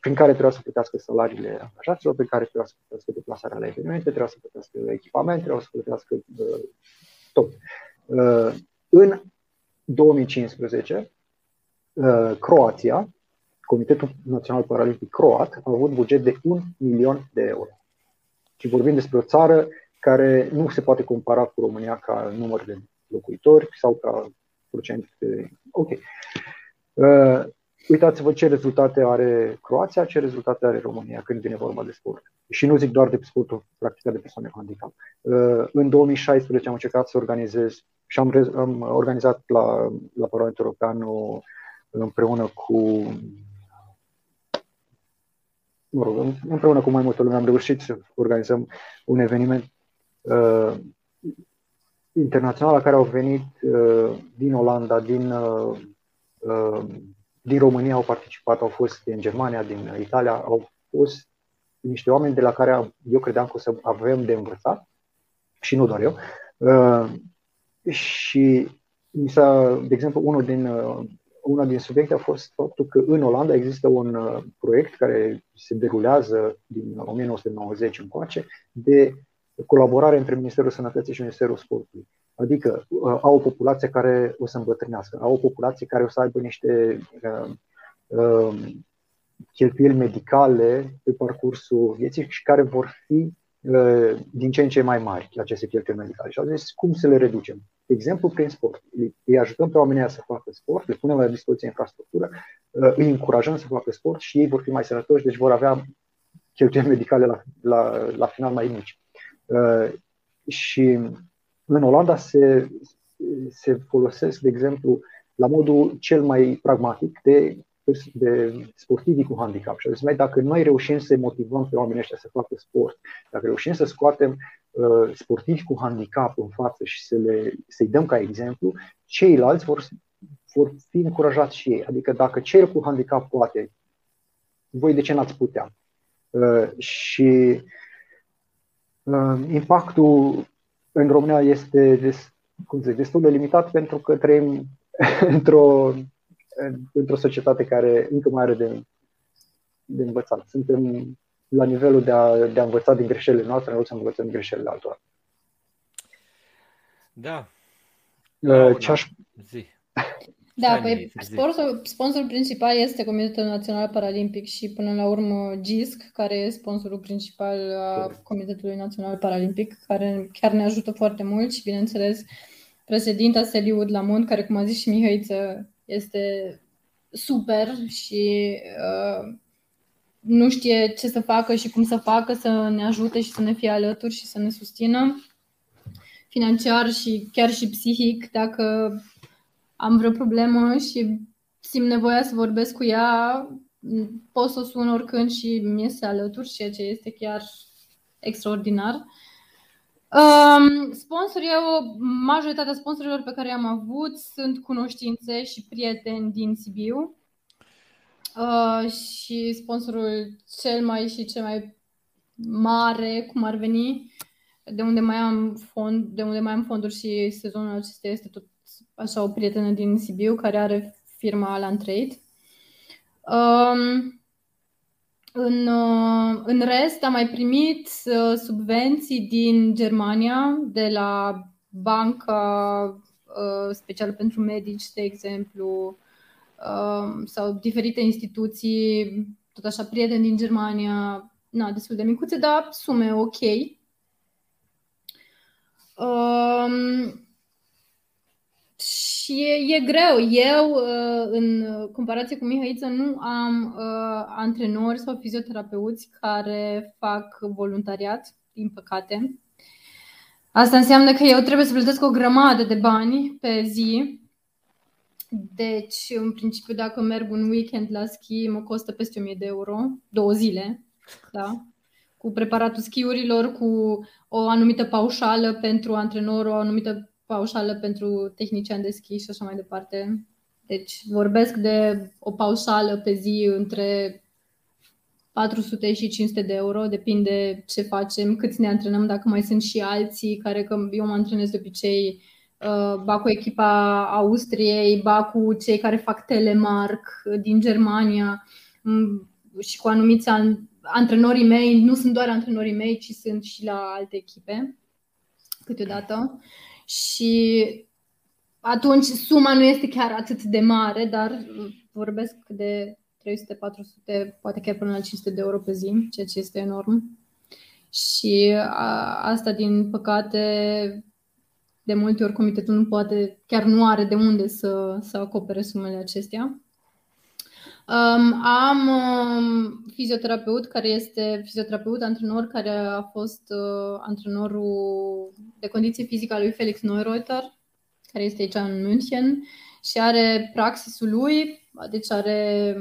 prin care trebuia să plătească salariile angajaților, prin care trebuia să plătească deplasarea la evenimente, trebuia să plătească echipament, trebuia să plătească tot. În 2015, Croația, Comitetul Național Paralimpic Croat, a avut buget de 1 milion de euro. Și vorbim despre o țară care nu se poate compara cu România ca număr de locuitori sau ca procent de... Ok. Uitați-vă ce rezultate are Croația, ce rezultate are România când vine vorba de sport. Și nu zic doar de sportul practicat de persoane cu handicap. În 2016 am încercat să organizez și am organizat la Parlamentul European împreună cu mai multă lume am reușit să organizăm un eveniment internațional la care au venit din Olanda, din România au participat, au fost din Germania, din Italia, au fost niște oameni de la care eu credeam că o să avem de învățat și nu doar eu. Și, de exemplu, una din subiecte a fost faptul că în Olanda există un proiect care se derulează din 1990 încoace de colaborare între Ministerul Sănătății și Ministerul Sportului. Adică au o populație care o să îmbătrânească, au o populație care o să aibă niște cheltuieli medicale pe parcursul vieții și care vor fi din ce în ce mai mari aceste cheltuieli medicale. Și au zis: cum să le reducem? De exemplu, prin sport. Îi ajutăm pe oamenii să facă sport, le punem la dispoziție infrastructură, îi încurajăm să facă sport și ei vor fi mai sănătoși, deci vor avea cheltuieli medicale la final mai mici. Și în Olanda se folosesc, de exemplu, la modul cel mai pragmatic de sportivii cu handicap. Și atunci, dacă noi reușim să motivăm pe oamenii ăștia să facă sport, dacă reușim să scoatem sportivi cu handicap în față și să-i dăm ca exemplu, ceilalți vor fi încurajați și ei. Adică dacă cel cu handicap poate, voi de ce n-ați putea? Și impactul în România este destul de limitat pentru că trăim într-o într-o societate care încă mai are de învățat. Suntem la nivelul de a învăța din greșelile noastre, în loc să învățăm din greșelile altora. Da. Da, păi sponsorul principal este Comitetul Național Paralimpic și până la urmă GISC, care e sponsorul principal a Comitetului Național Paralimpic, care chiar ne ajută foarte mult și, bineînțeles, președinta Seliu de la Mond, care, cum a zis și Mihăiță, este super și nu știe ce să facă și cum să facă, să ne ajute și să ne fie alături și să ne susțină financiar și chiar și psihic. Dacă am vreo problemă și simt nevoia să vorbesc cu ea, pot să o sun oricând și mi se alături, ceea ce este chiar extraordinar. Majoritatea sponsorilor pe care i-am avut sunt cunoștințe și prieteni din Sibiu. Și sponsorul cel mai mare, cum ar veni, de unde mai am fonduri și sezonul acesta, este tot așa o prietenă din Sibiu care are firma Alan Trade. În rest am mai primit subvenții din Germania, de la Banca Specială pentru Medici, de exemplu, sau diferite instituții, tot așa prieteni din Germania, destul de micuțe, dar sume ok. Și e greu. Eu, în comparație cu Mihăiță, nu am antrenori sau fizioterapeuți care fac voluntariat, din păcate. Asta înseamnă că eu trebuie să plătesc o grămadă de bani pe zi. Deci, în principiu, dacă merg un weekend la schi, mă costă peste 1.000 de euro, 2 zile, da? Cu preparatul schiurilor, cu o anumită paușală pentru antrenor, o anumită paușală pentru tehnician de schi și așa mai departe. Deci vorbesc de o paușală pe zi între 400 și 500 de euro, depinde ce facem, câți ne antrenăm, dacă mai sunt și alții, care că eu mă antrenez de obicei ba cu echipa Austriei, ba cu cei care fac telemark din Germania și cu anumiți antrenorii mei. Nu sunt doar antrenorii mei, ci sunt și la alte echipe câteodată. Și atunci suma nu este chiar atât de mare, dar vorbesc de 300-400, poate chiar până la 500 de euro pe zi, ceea ce este enorm. Și asta, din păcate, de multe ori comitetul nu poate, chiar nu are de unde să acopere sumele acestea. Am fizioterapeut care este fizioterapeut antrenor, care a fost antrenorul de condiție fizică al lui Felix Neureuther, care este aici în München și are praxisul lui, deci are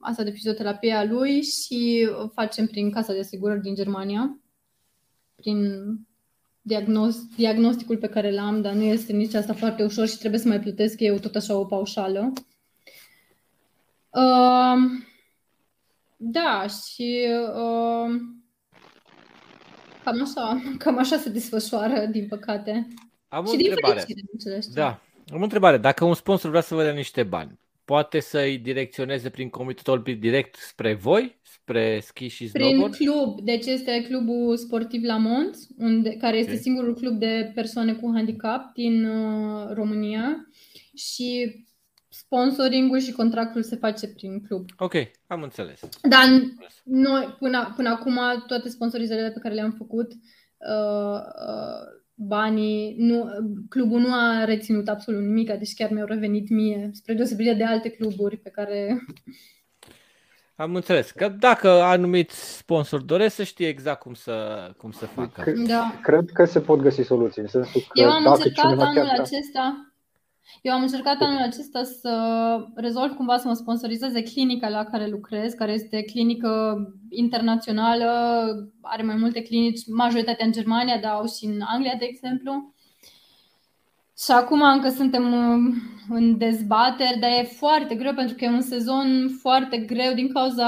asta de fizioterapie a lui și o facem prin Casa de Asigurări din Germania, prin diagnosticul pe care l-am, dar nu este nici asta foarte ușor și trebuie să mai plătesc eu tot așa o paușală. Da, și cam așa se desfășoară, din păcate. Am o întrebare. Da, am o întrebare. Dacă un sponsor vrea să vă dea niște bani, poate să-i direcționeze prin comitetul direct spre voi, spre schi și snowboard? Prin club. Deci este Clubul Sportiv La Mont, care este singurul club de persoane cu handicap din România și sponsoringul și contractul se face prin club. Ok, am înțeles. Dar noi, până acum, toate sponsorizările pe care le-am făcut, banii, clubul nu a reținut absolut nimic, deci chiar mi-au revenit mie, spre deosebire de alte cluburi pe care... Am înțeles că dacă anumiți sponsori doresc, să știe exact cum să facă. Cred că se pot găsi soluții. În sensul că eu am încercat anul acesta să rezolv cumva să mă sponsorizeze clinica la care lucrez, care este clinică internațională, are mai multe clinici, majoritatea în Germania, dar au și în Anglia, de exemplu. Și acum încă suntem în dezbateri, dar e foarte greu pentru că e un sezon foarte greu din cauza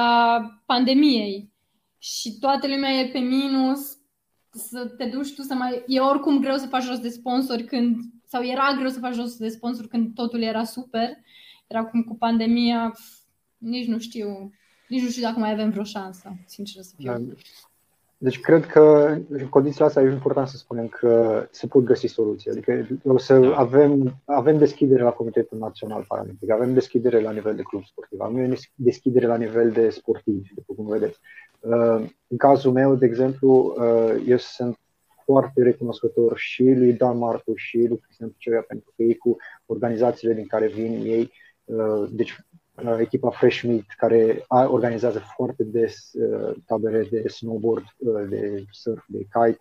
pandemiei și toată lumea e pe minus. Să te duci tu să mai... E oricum greu să faci rost de sponsori când sau era greu să faci jos de sponsor când totul era super. Era acum cu pandemia, nici nu știu dacă mai avem vreo șansă, sincer să fiu. Deci cred că în condițiile astea e important să spunem că se pot găsi soluții. Adică o să avem deschidere la Comitetul Național Paralimpic, avem deschidere la nivel de club sportiv, avem deschidere la nivel de sportivi, după cum vedeți. În cazul meu, de exemplu, eu sunt foarte recunoscător și lui Dan Marcu și lui Cristian Piciorea, pentru că ei, cu organizațiile din care vin ei, deci echipa Fresh Meat, care organizează foarte des tabere de snowboard, de surf, de kite,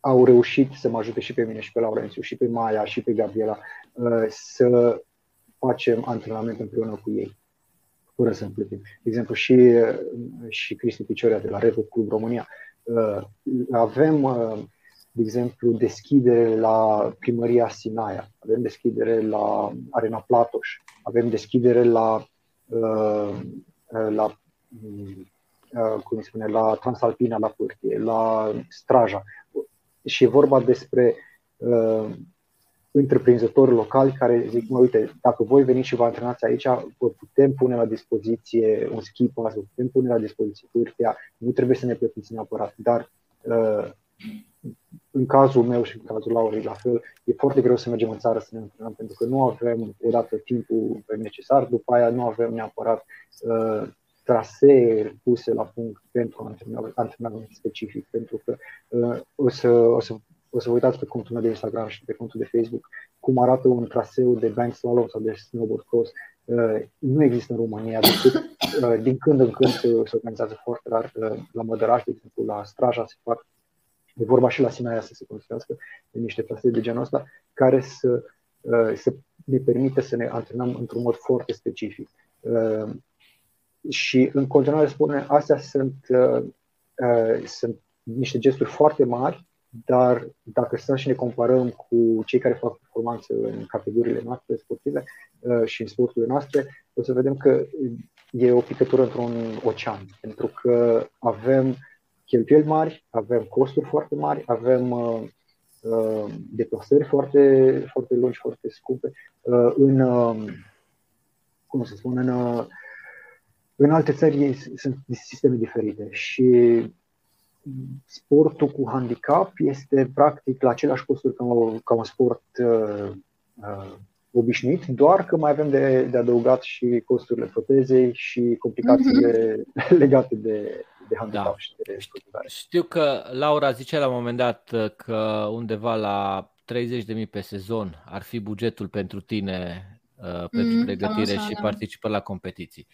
au reușit să mă ajute și pe mine, și pe Laurențiu, și pe Maia, și pe Gabriela, să facem antrenament împreună cu ei, fără să împlătim. De exemplu, și Cristi Piciorea de la Revo Club România. Avem, de exemplu, deschidere la primăria Sinaia, avem deschidere la Arena Platoș, avem deschidere la Transalpina, la Pârtie, la Straja. Și e vorba despre întreprinzători locali care zic: mă, uite, dacă voi veniți și vă antrenați aici, vă putem pune la dispoziție un ski pass, vă putem pune la dispoziție pârtia, nu trebuie să ne plătiți neapărat. Dar în cazul meu și în cazul Laurei la fel, e foarte greu să mergem în țară să ne antrenăm, pentru că nu avem odată timpul necesar, după aia nu avem neapărat trasee puse la punct pentru antrenament specific, pentru că o să vă uitați pe contul meu de Instagram și pe contul de Facebook cum arată un traseu de bank slalom sau de snowboard cross. Nu există în România, decât din când în când se organizează foarte rar. La Mădăraș, de exemplu, la Straja se fac, e vorba și la Sinaia să se construiască niște trasee de genul ăsta, care să ne permită să ne antrenăm într-un mod foarte specific. Și în continuare spune, astea sunt niște gesturi foarte mari, dar dacă stăm și ne comparăm cu cei care fac performanță în categoriile noastre sportive și în sporturile noastre, o să vedem că e o picătură într-un ocean, pentru că avem cheltuieli mari, avem costuri foarte mari, avem deplasări foarte, foarte lungi, foarte scumpe, în alte țări sunt sisteme diferite și sportul cu handicap este practic la același costuri ca un sport obișnuit, doar că mai avem de adăugat și costurile protezei și complicațiile legate de handicap. Da. Și de protezare. Știu că Laura zicea la un moment dat că undeva la 30.000 pe sezon ar fi bugetul pentru tine pentru pregătire și participări la competiții.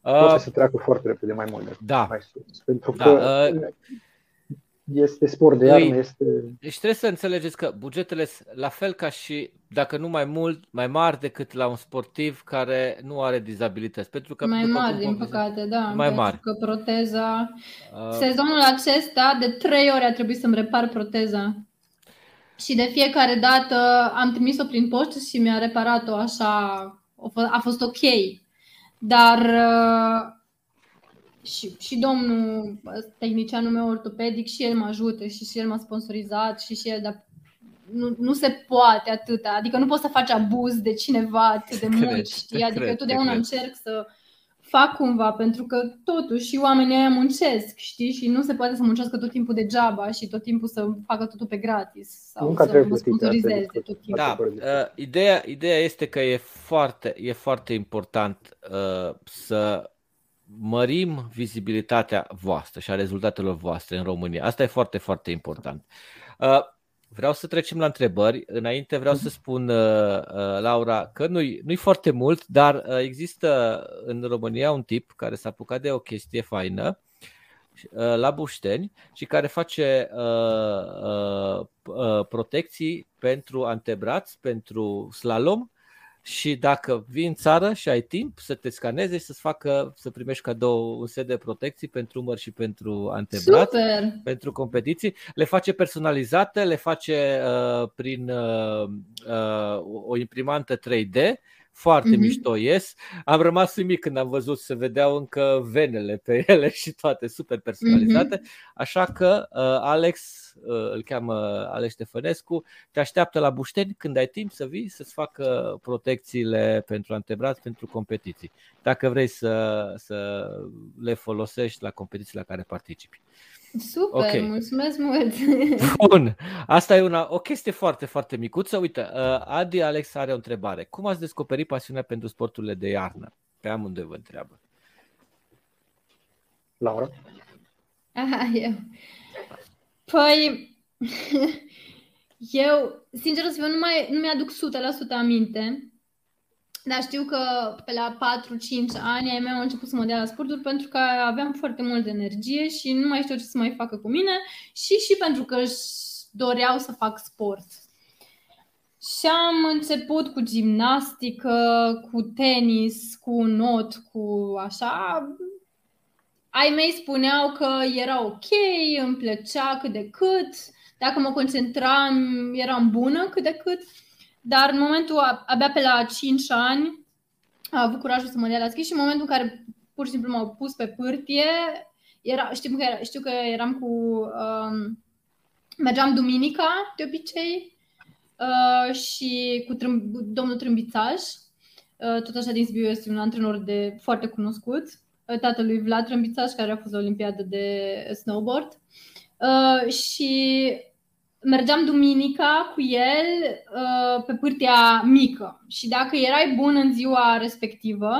Poate să treacă foarte repede mai mult. Da. Mai sus, pentru că este sport de iarnă. Deci trebuie să înțelegeți că bugetele sunt la fel ca și, dacă nu mai mult, mai mari decât la un sportiv care nu are dizabilități. Pentru că mai mari, din păcate, da. Mai mari. Pentru că proteza... Sezonul acesta, de 3 ori a trebuit să-mi repar proteza. Și de fiecare dată am trimis-o prin poștă și mi-a reparat-o așa. A fost ok. Dar și domnul tehnicianul meu ortopedic, și el mă ajută și el m-a sponsorizat și el, dar nu se poate atâta. Adică nu poți să faci abuz de cineva atât de mult, știi? Adică eu totdeauna încerc să fac cumva, pentru că totuși oamenii aia muncesc, știi? Și nu se poate să muncească tot timpul degeaba și tot timpul să facă totul pe gratis sau Munca să mă sponsorizeze tot timpul. Da, ideea este că e foarte important să mărim vizibilitatea voastră și a rezultatelor voastre în România. Asta e foarte, foarte important. Vreau să trecem la întrebări. Înainte vreau să spun, Laura, că nu-i foarte mult, dar există în România un tip care s-a apucat de o chestie faină la Bușteni și care face protecții pentru antebraț, pentru slalom, și dacă vii în țară și ai timp să te scaneze și să primești cadou un set de protecții pentru umăr și pentru antebraț, pentru competiții, le face personalizate, le face prin o imprimantă 3D Foarte mișto ies. Am rămas uimit când am văzut, se vedeau încă venele pe ele și toate super personalizate. Așa că Alex, îl cheamă Alex Ștefănescu, te așteaptă la Bușteni când ai timp să vii să-ți facă protecțiile pentru antebraț, pentru competiții. Dacă vrei să le folosești la competiții la care participi. Super, okay. Mulțumesc mult! Bun, asta e o chestie foarte, foarte micuță. Uite, Adi Alex are o întrebare. Cum ați descoperit pasiunea pentru sporturile de iarnă? Pe amândoi vă întreabă. Laura? Aha, eu. Păi, eu, sincer să fiu, nu mi-aduc 100% aminte. Dar știu că pe la 4-5 ani ai mei au început să mă dea la sporturi pentru că aveam foarte multă energie și nu mai știu ce să mai facă cu mine și pentru că își doreau să fac sport. Și am început cu gimnastică, cu tenis, cu not, cu așa. Ai mei spuneau că era ok, îmi plăcea cât de cât, dacă mă concentram eram bună cât de cât. Dar în momentul, abia pe la 5 ani, am avut curajul să mă dea la schi și în momentul în care pur și simplu m-au pus pe pârtie, știu că eram cu... mergeam duminica, de obicei, și cu domnul Trâmbițaș, tot așa din Sibiu, este un antrenor de foarte cunoscut, tatălui Vlad Trâmbițaș, care a fost la Olimpiadă de snowboard. Și... mergeam duminica cu el pe pârtia mică și dacă erai bun în ziua respectivă,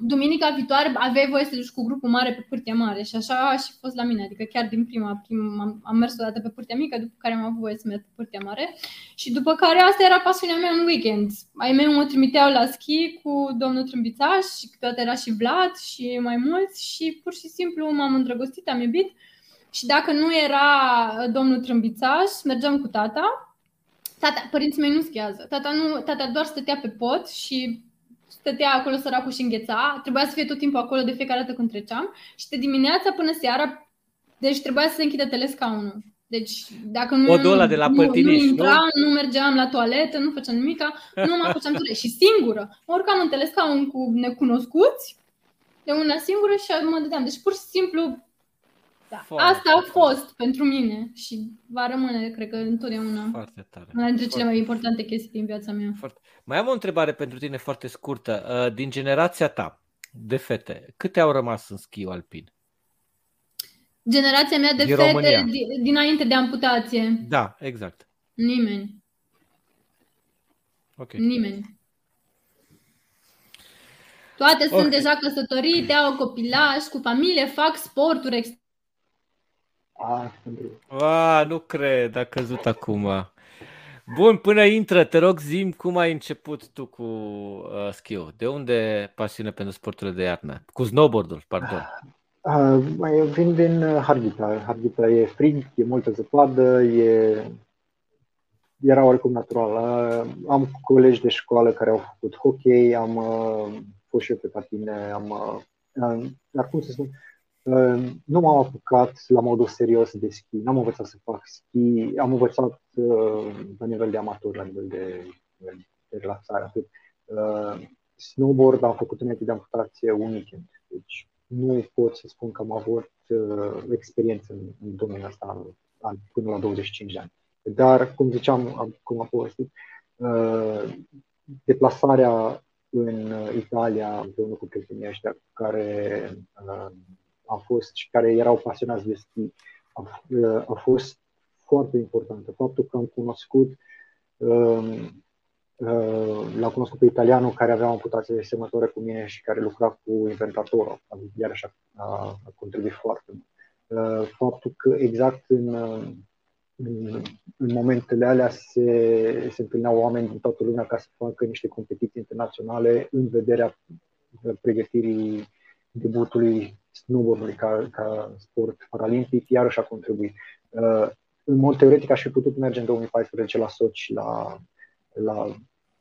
duminica viitoare aveai voie să duci cu grupul mare pe pârtia mare și așa a și fost la mine. Adică chiar din prima am mers odată pe pârtia mică, după care am avut voie să merg pe pârtia mare și după care asta era pasiunea mea în weekend. Ai mei mă trimiteau la schi cu domnul Trâmbițaș și câteodată era și Vlad și mai mulți și pur și simplu m-am îndrăgostit, am iubit. Și dacă nu era domnul Trâmbițaș, mergeam cu tata. Părinții mei nu schiază. Tata doar stătea pe pot și stătea acolo săracul și îngheța. Trebuia să fie tot timpul acolo de fiecare dată când treceam. Și de dimineața până seara, deci trebuia să se închidă telescaunul. Deci dacă nu mergeam la toaletă, nu făceam nimica, nu mă făceam ture. Și singură, mă urcam în telescaun cu necunoscuți, de una singură și mă dădeam. Deci pur și simplu... Da. Asta a fost pentru mine și va rămâne, cred că, întotdeauna foarte tare. Una dintre cele mai importante chestii din viața mea. Mai am o întrebare pentru tine foarte scurtă. Din generația ta de fete, câte au rămas în schiul alpin? Generația mea de fete dinainte de amputație. Da, exact. Nimeni. Okay. Nimeni. Toate sunt deja căsătorite, au copilași, cu familie, fac sporturi extreme. Nu cred, a căzut acum. Bun, până intră, te rog, zi-mi cum ai început tu cu schiul? De unde pasiunea pentru sporturile de iarnă? Cu snowboard-ul, pardon. Eu vin din Harghita. Harghita e frig, e multă zăpadă, era oricum naturală. Am colegi de școală care au făcut hockey, am fost și eu pe patine, dar cum să spun? Nu m-am apucat la modul serios de schi, n-am învățat să fac schi, am învățat la nivel de amator, la nivel de relaxare, atât. Snowboard am făcut înainte de amputație un weekend, deci nu pot să spun că am avut experiență în domeniul ăsta până la 25 de ani. Dar, cum ziceam, cum am povestit, deplasarea în Italia împreună cu prietenii ăștia care... am fost și care erau pasionați de schi, a fost foarte importantă. Faptul că l-am cunoscut pe italianul care avea o amputație asemănătoare cu mine și care lucra cu inventatorul, iar așa a contribuit foarte mult. Faptul că exact în momentele alea se întâlneau oameni din toată lumea ca să facă niște competiții internaționale în vederea pregătirii debutului snowboardului ca sport paralimpic, iarăși a contribuit. În mod teoretic aș fi putut merge în 2014 la Sochi la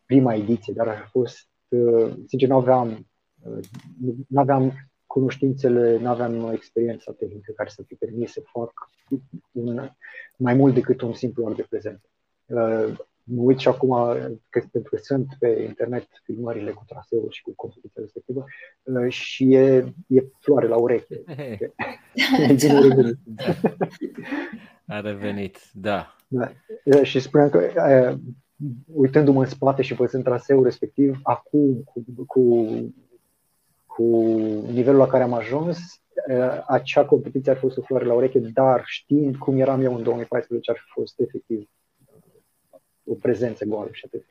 prima ediție, dar a fost, sincer, n-aveam cunoștințele, n-aveam experiența tehnică care să fi permis să fac mai mult decât un simplu art de prezență. mă uit și acum, pentru că sunt pe internet filmările cu traseul și cu competiția respectivă, și e floare la ureche. Hey. A revenit, da. Da. Și spuneam că, uitându-mă în spate și văzând traseul respectiv, acum cu nivelul la care am ajuns, acea competiție ar fi fost o floare la ureche, dar știind cum eram eu în 2014, ar fi fost efectiv o prezență goală și atât.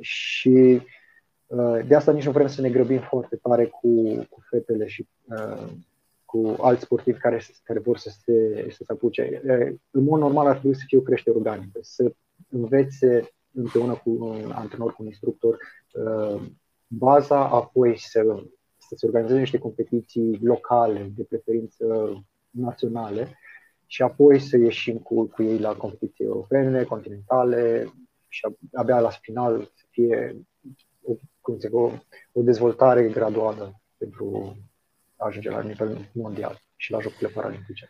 Și de asta nici nu vrem să ne grăbim foarte tare cu fetele și cu alți sportivi care vor să se apuce. În mod normal ar trebui să fie o creștere organică, să învețe împreună cu un antrenor, cu un instructor, baza, apoi să se organizeze niște competiții locale, de preferință naționale, și apoi să ieșim cu ei la competiții europene, continentale, și abia la final să fie o dezvoltare graduală pentru a ajunge la nivel mondial și la Jocurile Paralimpice.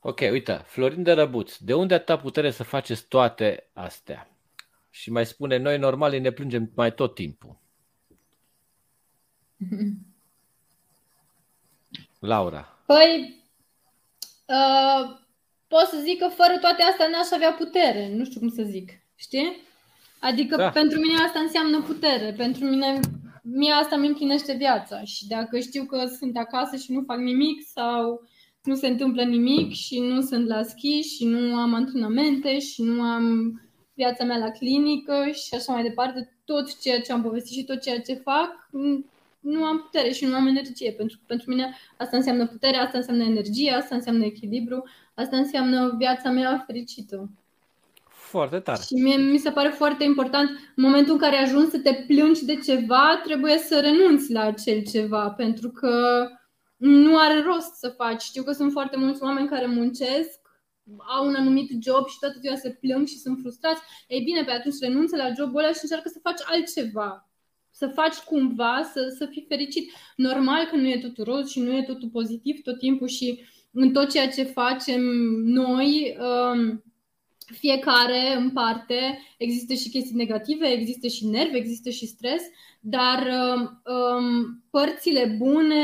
Ok, uite, Florin de Răbuț, de unde a ta putere să faceți toate astea? Și mai spune, noi normali ne plângem mai tot timpul. Laura. Păi, pot să zic că fără toate astea n-aș avea putere, nu știu cum să zic, știi? Adică pentru mine asta înseamnă putere, pentru mie asta îmi împlinește viața și dacă știu că sunt acasă și nu fac nimic sau nu se întâmplă nimic și nu sunt la schi și nu am antrenamente și nu am viața mea la clinică și așa mai departe, tot ceea ce am povestit și tot ceea ce fac, nu am putere și nu am energie. Pentru mine asta înseamnă putere, asta înseamnă energie, asta înseamnă echilibru, asta înseamnă viața mea fericită. Foarte tare. Și mie mi se pare foarte important, în momentul în care ajungi să te plângi de ceva, trebuie să renunți la acel ceva, pentru că nu are rost să faci. Știu că sunt foarte mulți oameni care muncesc, au un anumit job și toată ziua se plâng și sunt frustrați. Ei bine, pe atunci renunță la jobul ăla și încearcă să faci altceva. Să faci cumva, să fii fericit. Normal că nu e totul roz și nu e totul pozitiv tot timpul și în tot ceea ce facem noi, fiecare în parte, există și chestii negative, există și nervi, există și stres, dar părțile bune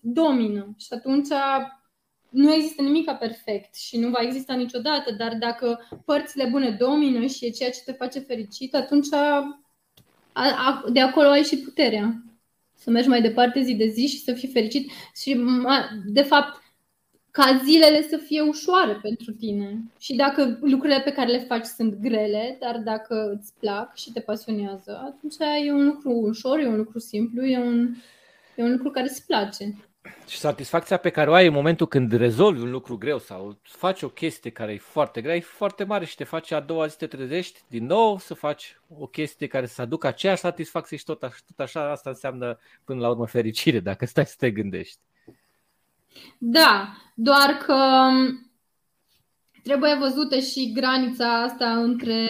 domină și atunci nu există nimic perfect și nu va exista niciodată, dar dacă părțile bune domină și e ceea ce te face fericit, atunci de acolo ai și puterea să mergi mai departe zi de zi și să fii fericit și de fapt ca zilele să fie ușoare pentru tine. Și dacă lucrurile pe care le faci sunt grele, dar dacă îți plac și te pasionează, atunci e un lucru ușor, e un lucru simplu, e un lucru care îți place. Și satisfacția pe care o ai în momentul când rezolvi un lucru greu sau faci o chestie care e foarte grea, e foarte mare și te face a doua zi, te trezești din nou să faci o chestie care să aducă aceeași satisfacție și tot așa, asta înseamnă până la urmă fericire, dacă stai să te gândești. Da, doar că trebuie văzută și granița asta între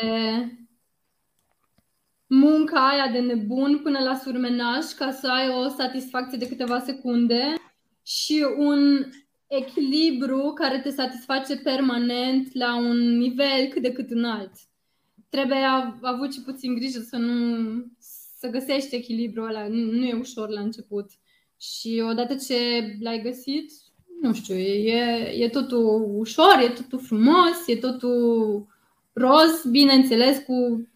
munca aia de nebun până la surmenaj ca să ai o satisfacție de câteva secunde și un echilibru care te satisface permanent la un nivel cât de cât înalt. Trebuie avut și puțin grijă să găsești echilibrul ăla, nu e ușor la început. Și odată ce l-ai găsit, nu știu, e totul ușor, e totul frumos, e totul roz, bineînțeles, cu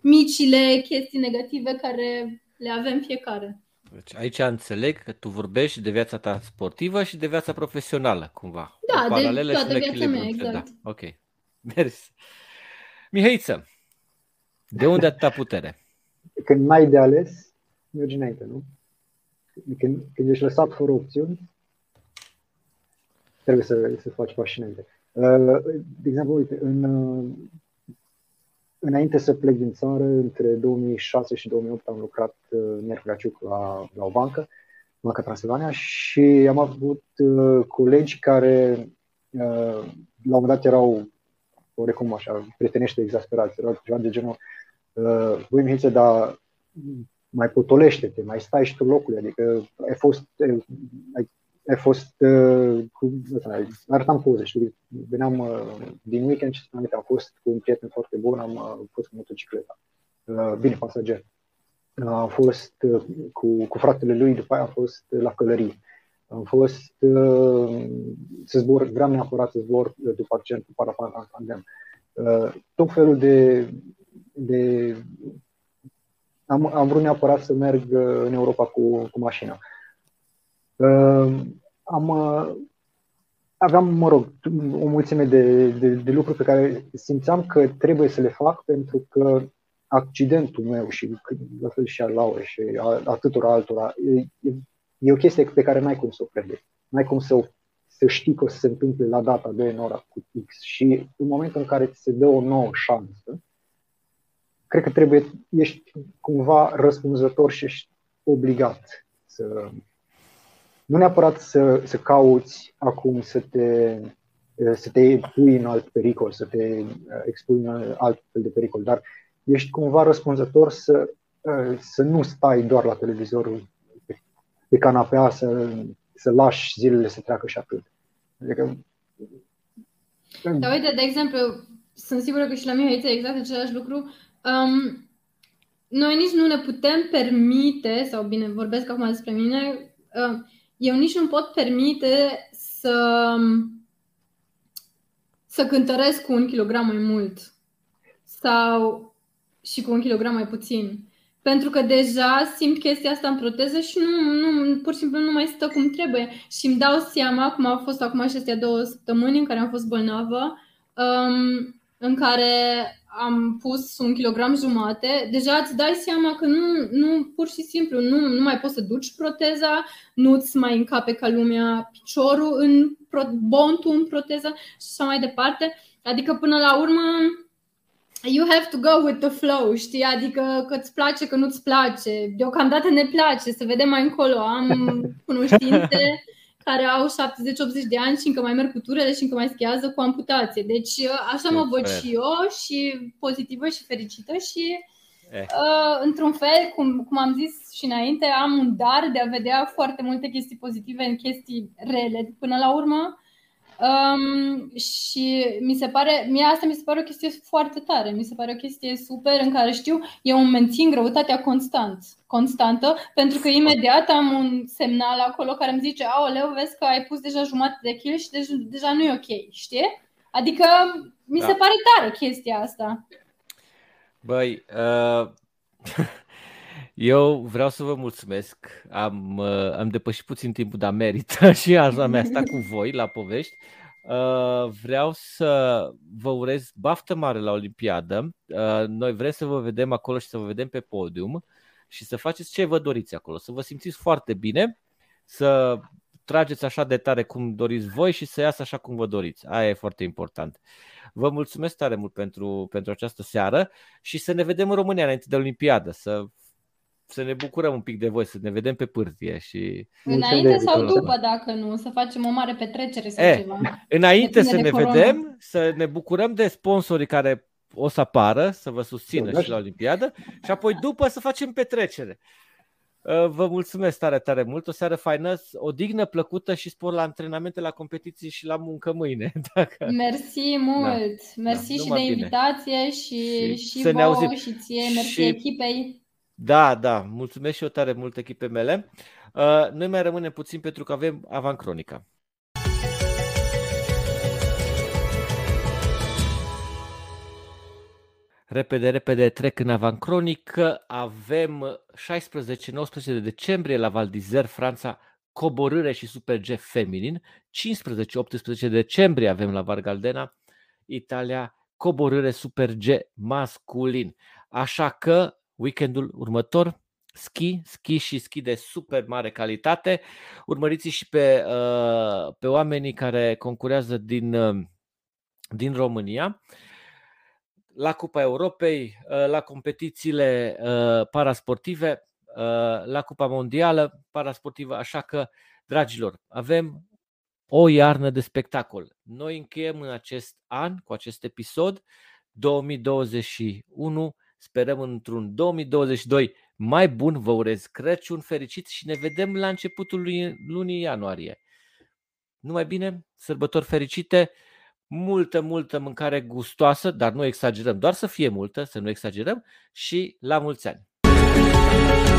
micile chestii negative care le avem fiecare. Deci aici înțeleg că tu vorbești de viața ta sportivă și de viața profesională, cumva. Da, de viața mea, exact. Da. Ok, mersi. Mihaiță, de unde atâta putere? Când n-ai de ales, mergi înainte, nu? Când ești lăsat fără opțiuni, trebuie să faci pași înainte. De exemplu, uite, înainte să plec din țară, între 2006 și 2008 am lucrat nerfraciuc la o bancă, Banca Transilvania, și am avut colegi care la un moment dat erau, orecum așa, prietenește exasperați, erau ceva de genul, băi Mihaiță, dar mai potolește-te, mai stai și tu locului, adică ai fost, ai, a fost, arătam poze, știi, veneam din weekend și am fost cu un prieten foarte bun, am fost cu motocicleta, bine pasager. Am fost cu fratele lui, după aia am fost la călărie. Am fost să zbor, vreau neapărat să zbor după accent cu parapanta în tandem. Tot felul de am vrut neapărat să merg în Europa cu mașina. Aveam, mă rog, o mulțime de lucruri pe care simțeam că trebuie să le fac, pentru că accidentul meu și la fel și al Laurei și a tuturor altora e o chestie pe care n-ai cum să o prevezi. N-ai cum să știi că o să se întâmple la data de în ora cu X. Și în momentul în care ți se dă o nouă șansă, cred că ești cumva răspunzător și ești obligat să... Nu neapărat să cauți acum să te pui în alt pericol, să te expui în alt fel de pericol, dar ești cumva răspunzător să nu stai doar la televizorul pe canapea, să lași zilele să treacă și atât. Adică... Da, uite, de exemplu, sunt sigură că și la mine este exact același lucru. Noi nici nu ne putem permite, sau bine, vorbesc acum despre mine, eu nici nu pot permite să cântăresc cu un kilogram mai mult sau și cu un kilogram mai puțin, pentru că deja simt chestia asta în proteză și nu, pur și simplu nu mai stă cum trebuie. Și îmi dau seama, cum a fost acum acestea 2 săptămâni în care am fost bolnavă, în care am pus 1,5 kg, deja îți dai seama că nu pur și simplu nu mai poți să duci proteza, nu-ți mai încape ca lumea piciorul în bontul în proteză și așa mai departe. Adică până la urmă you have to go with the flow, știi? Adică că îți place, că nu-ți place. Deocamdată ne place, să vedem mai încolo. Am cunoștințe care au 70-80 de ani și încă mai merg cu turele și încă mai schiază cu amputație. Deci așa mă văd și eu, și pozitivă și fericită și într-un fel, cum am zis și înainte, am un dar de a vedea foarte multe chestii pozitive în chestii rele până la urmă. Și mi se pare o chestie foarte tare. Mi se pare o chestie super în care știu eu îmi mențin greutatea constantă, pentru că imediat am un semnal acolo care îmi zice: aoleu, vezi că ai pus deja 1/2 kg și deja nu e ok, știi? Adică mi se pare tare chestia asta. Băi, eu vreau să vă mulțumesc, am depășit puțin timpul, dar merită și azi am stat cu voi la povești. Vreau să vă urez baftă mare la Olimpiadă. Noi vrem să vă vedem acolo și să vă vedem pe podium și să faceți ce vă doriți acolo, să vă simțiți foarte bine, să trageți așa de tare cum doriți voi și să iasă așa cum vă doriți. Aia e foarte important. Vă mulțumesc tare mult pentru această seară și să ne vedem în România înainte de Olimpiadă, să ne bucurăm un pic de voi, să ne vedem pe pârtie și... Înainte sau după, dacă nu, să facem o mare petrecere sau ceva. Înainte să ne vedem, să ne bucurăm de sponsorii care o să apară, să vă susțină și la Olimpiadă și apoi după să facem petrecere. Vă mulțumesc tare, tare mult, o seară faină, o dignă, plăcută și spor la antrenamente, la competiții și la muncă mâine. Mersi mult, mersi și de invitație și vouă și ție, mersi echipei. Da, mulțumesc și eu tare mult echipe mele. Noi mai rămânem puțin pentru că avem Avancronica. Repede trec în Avancronică. Avem 16-19 decembrie la Val d'Isère, Franța, coborâre și Super G feminin. 15-18 decembrie avem la Vargaldena, Italia, coborâre Super G masculin. Așa că weekendul următor, schi de super mare calitate. Urmăriți și pe oamenii care concurează din România. La Cupa Europei, la competițiile parasportive, la Cupa Mondială parasportivă. Așa că, dragilor, avem o iarnă de spectacol. Noi încheiem în acest an, cu acest episod, 2021. Sperăm într-un 2022 mai bun, vă urez Crăciun fericit și ne vedem la începutul lunii ianuarie. numai bine, sărbători fericite, multă, multă mâncare gustoasă, dar nu exagerăm, doar să fie multă, să nu exagerăm, și la mulți ani!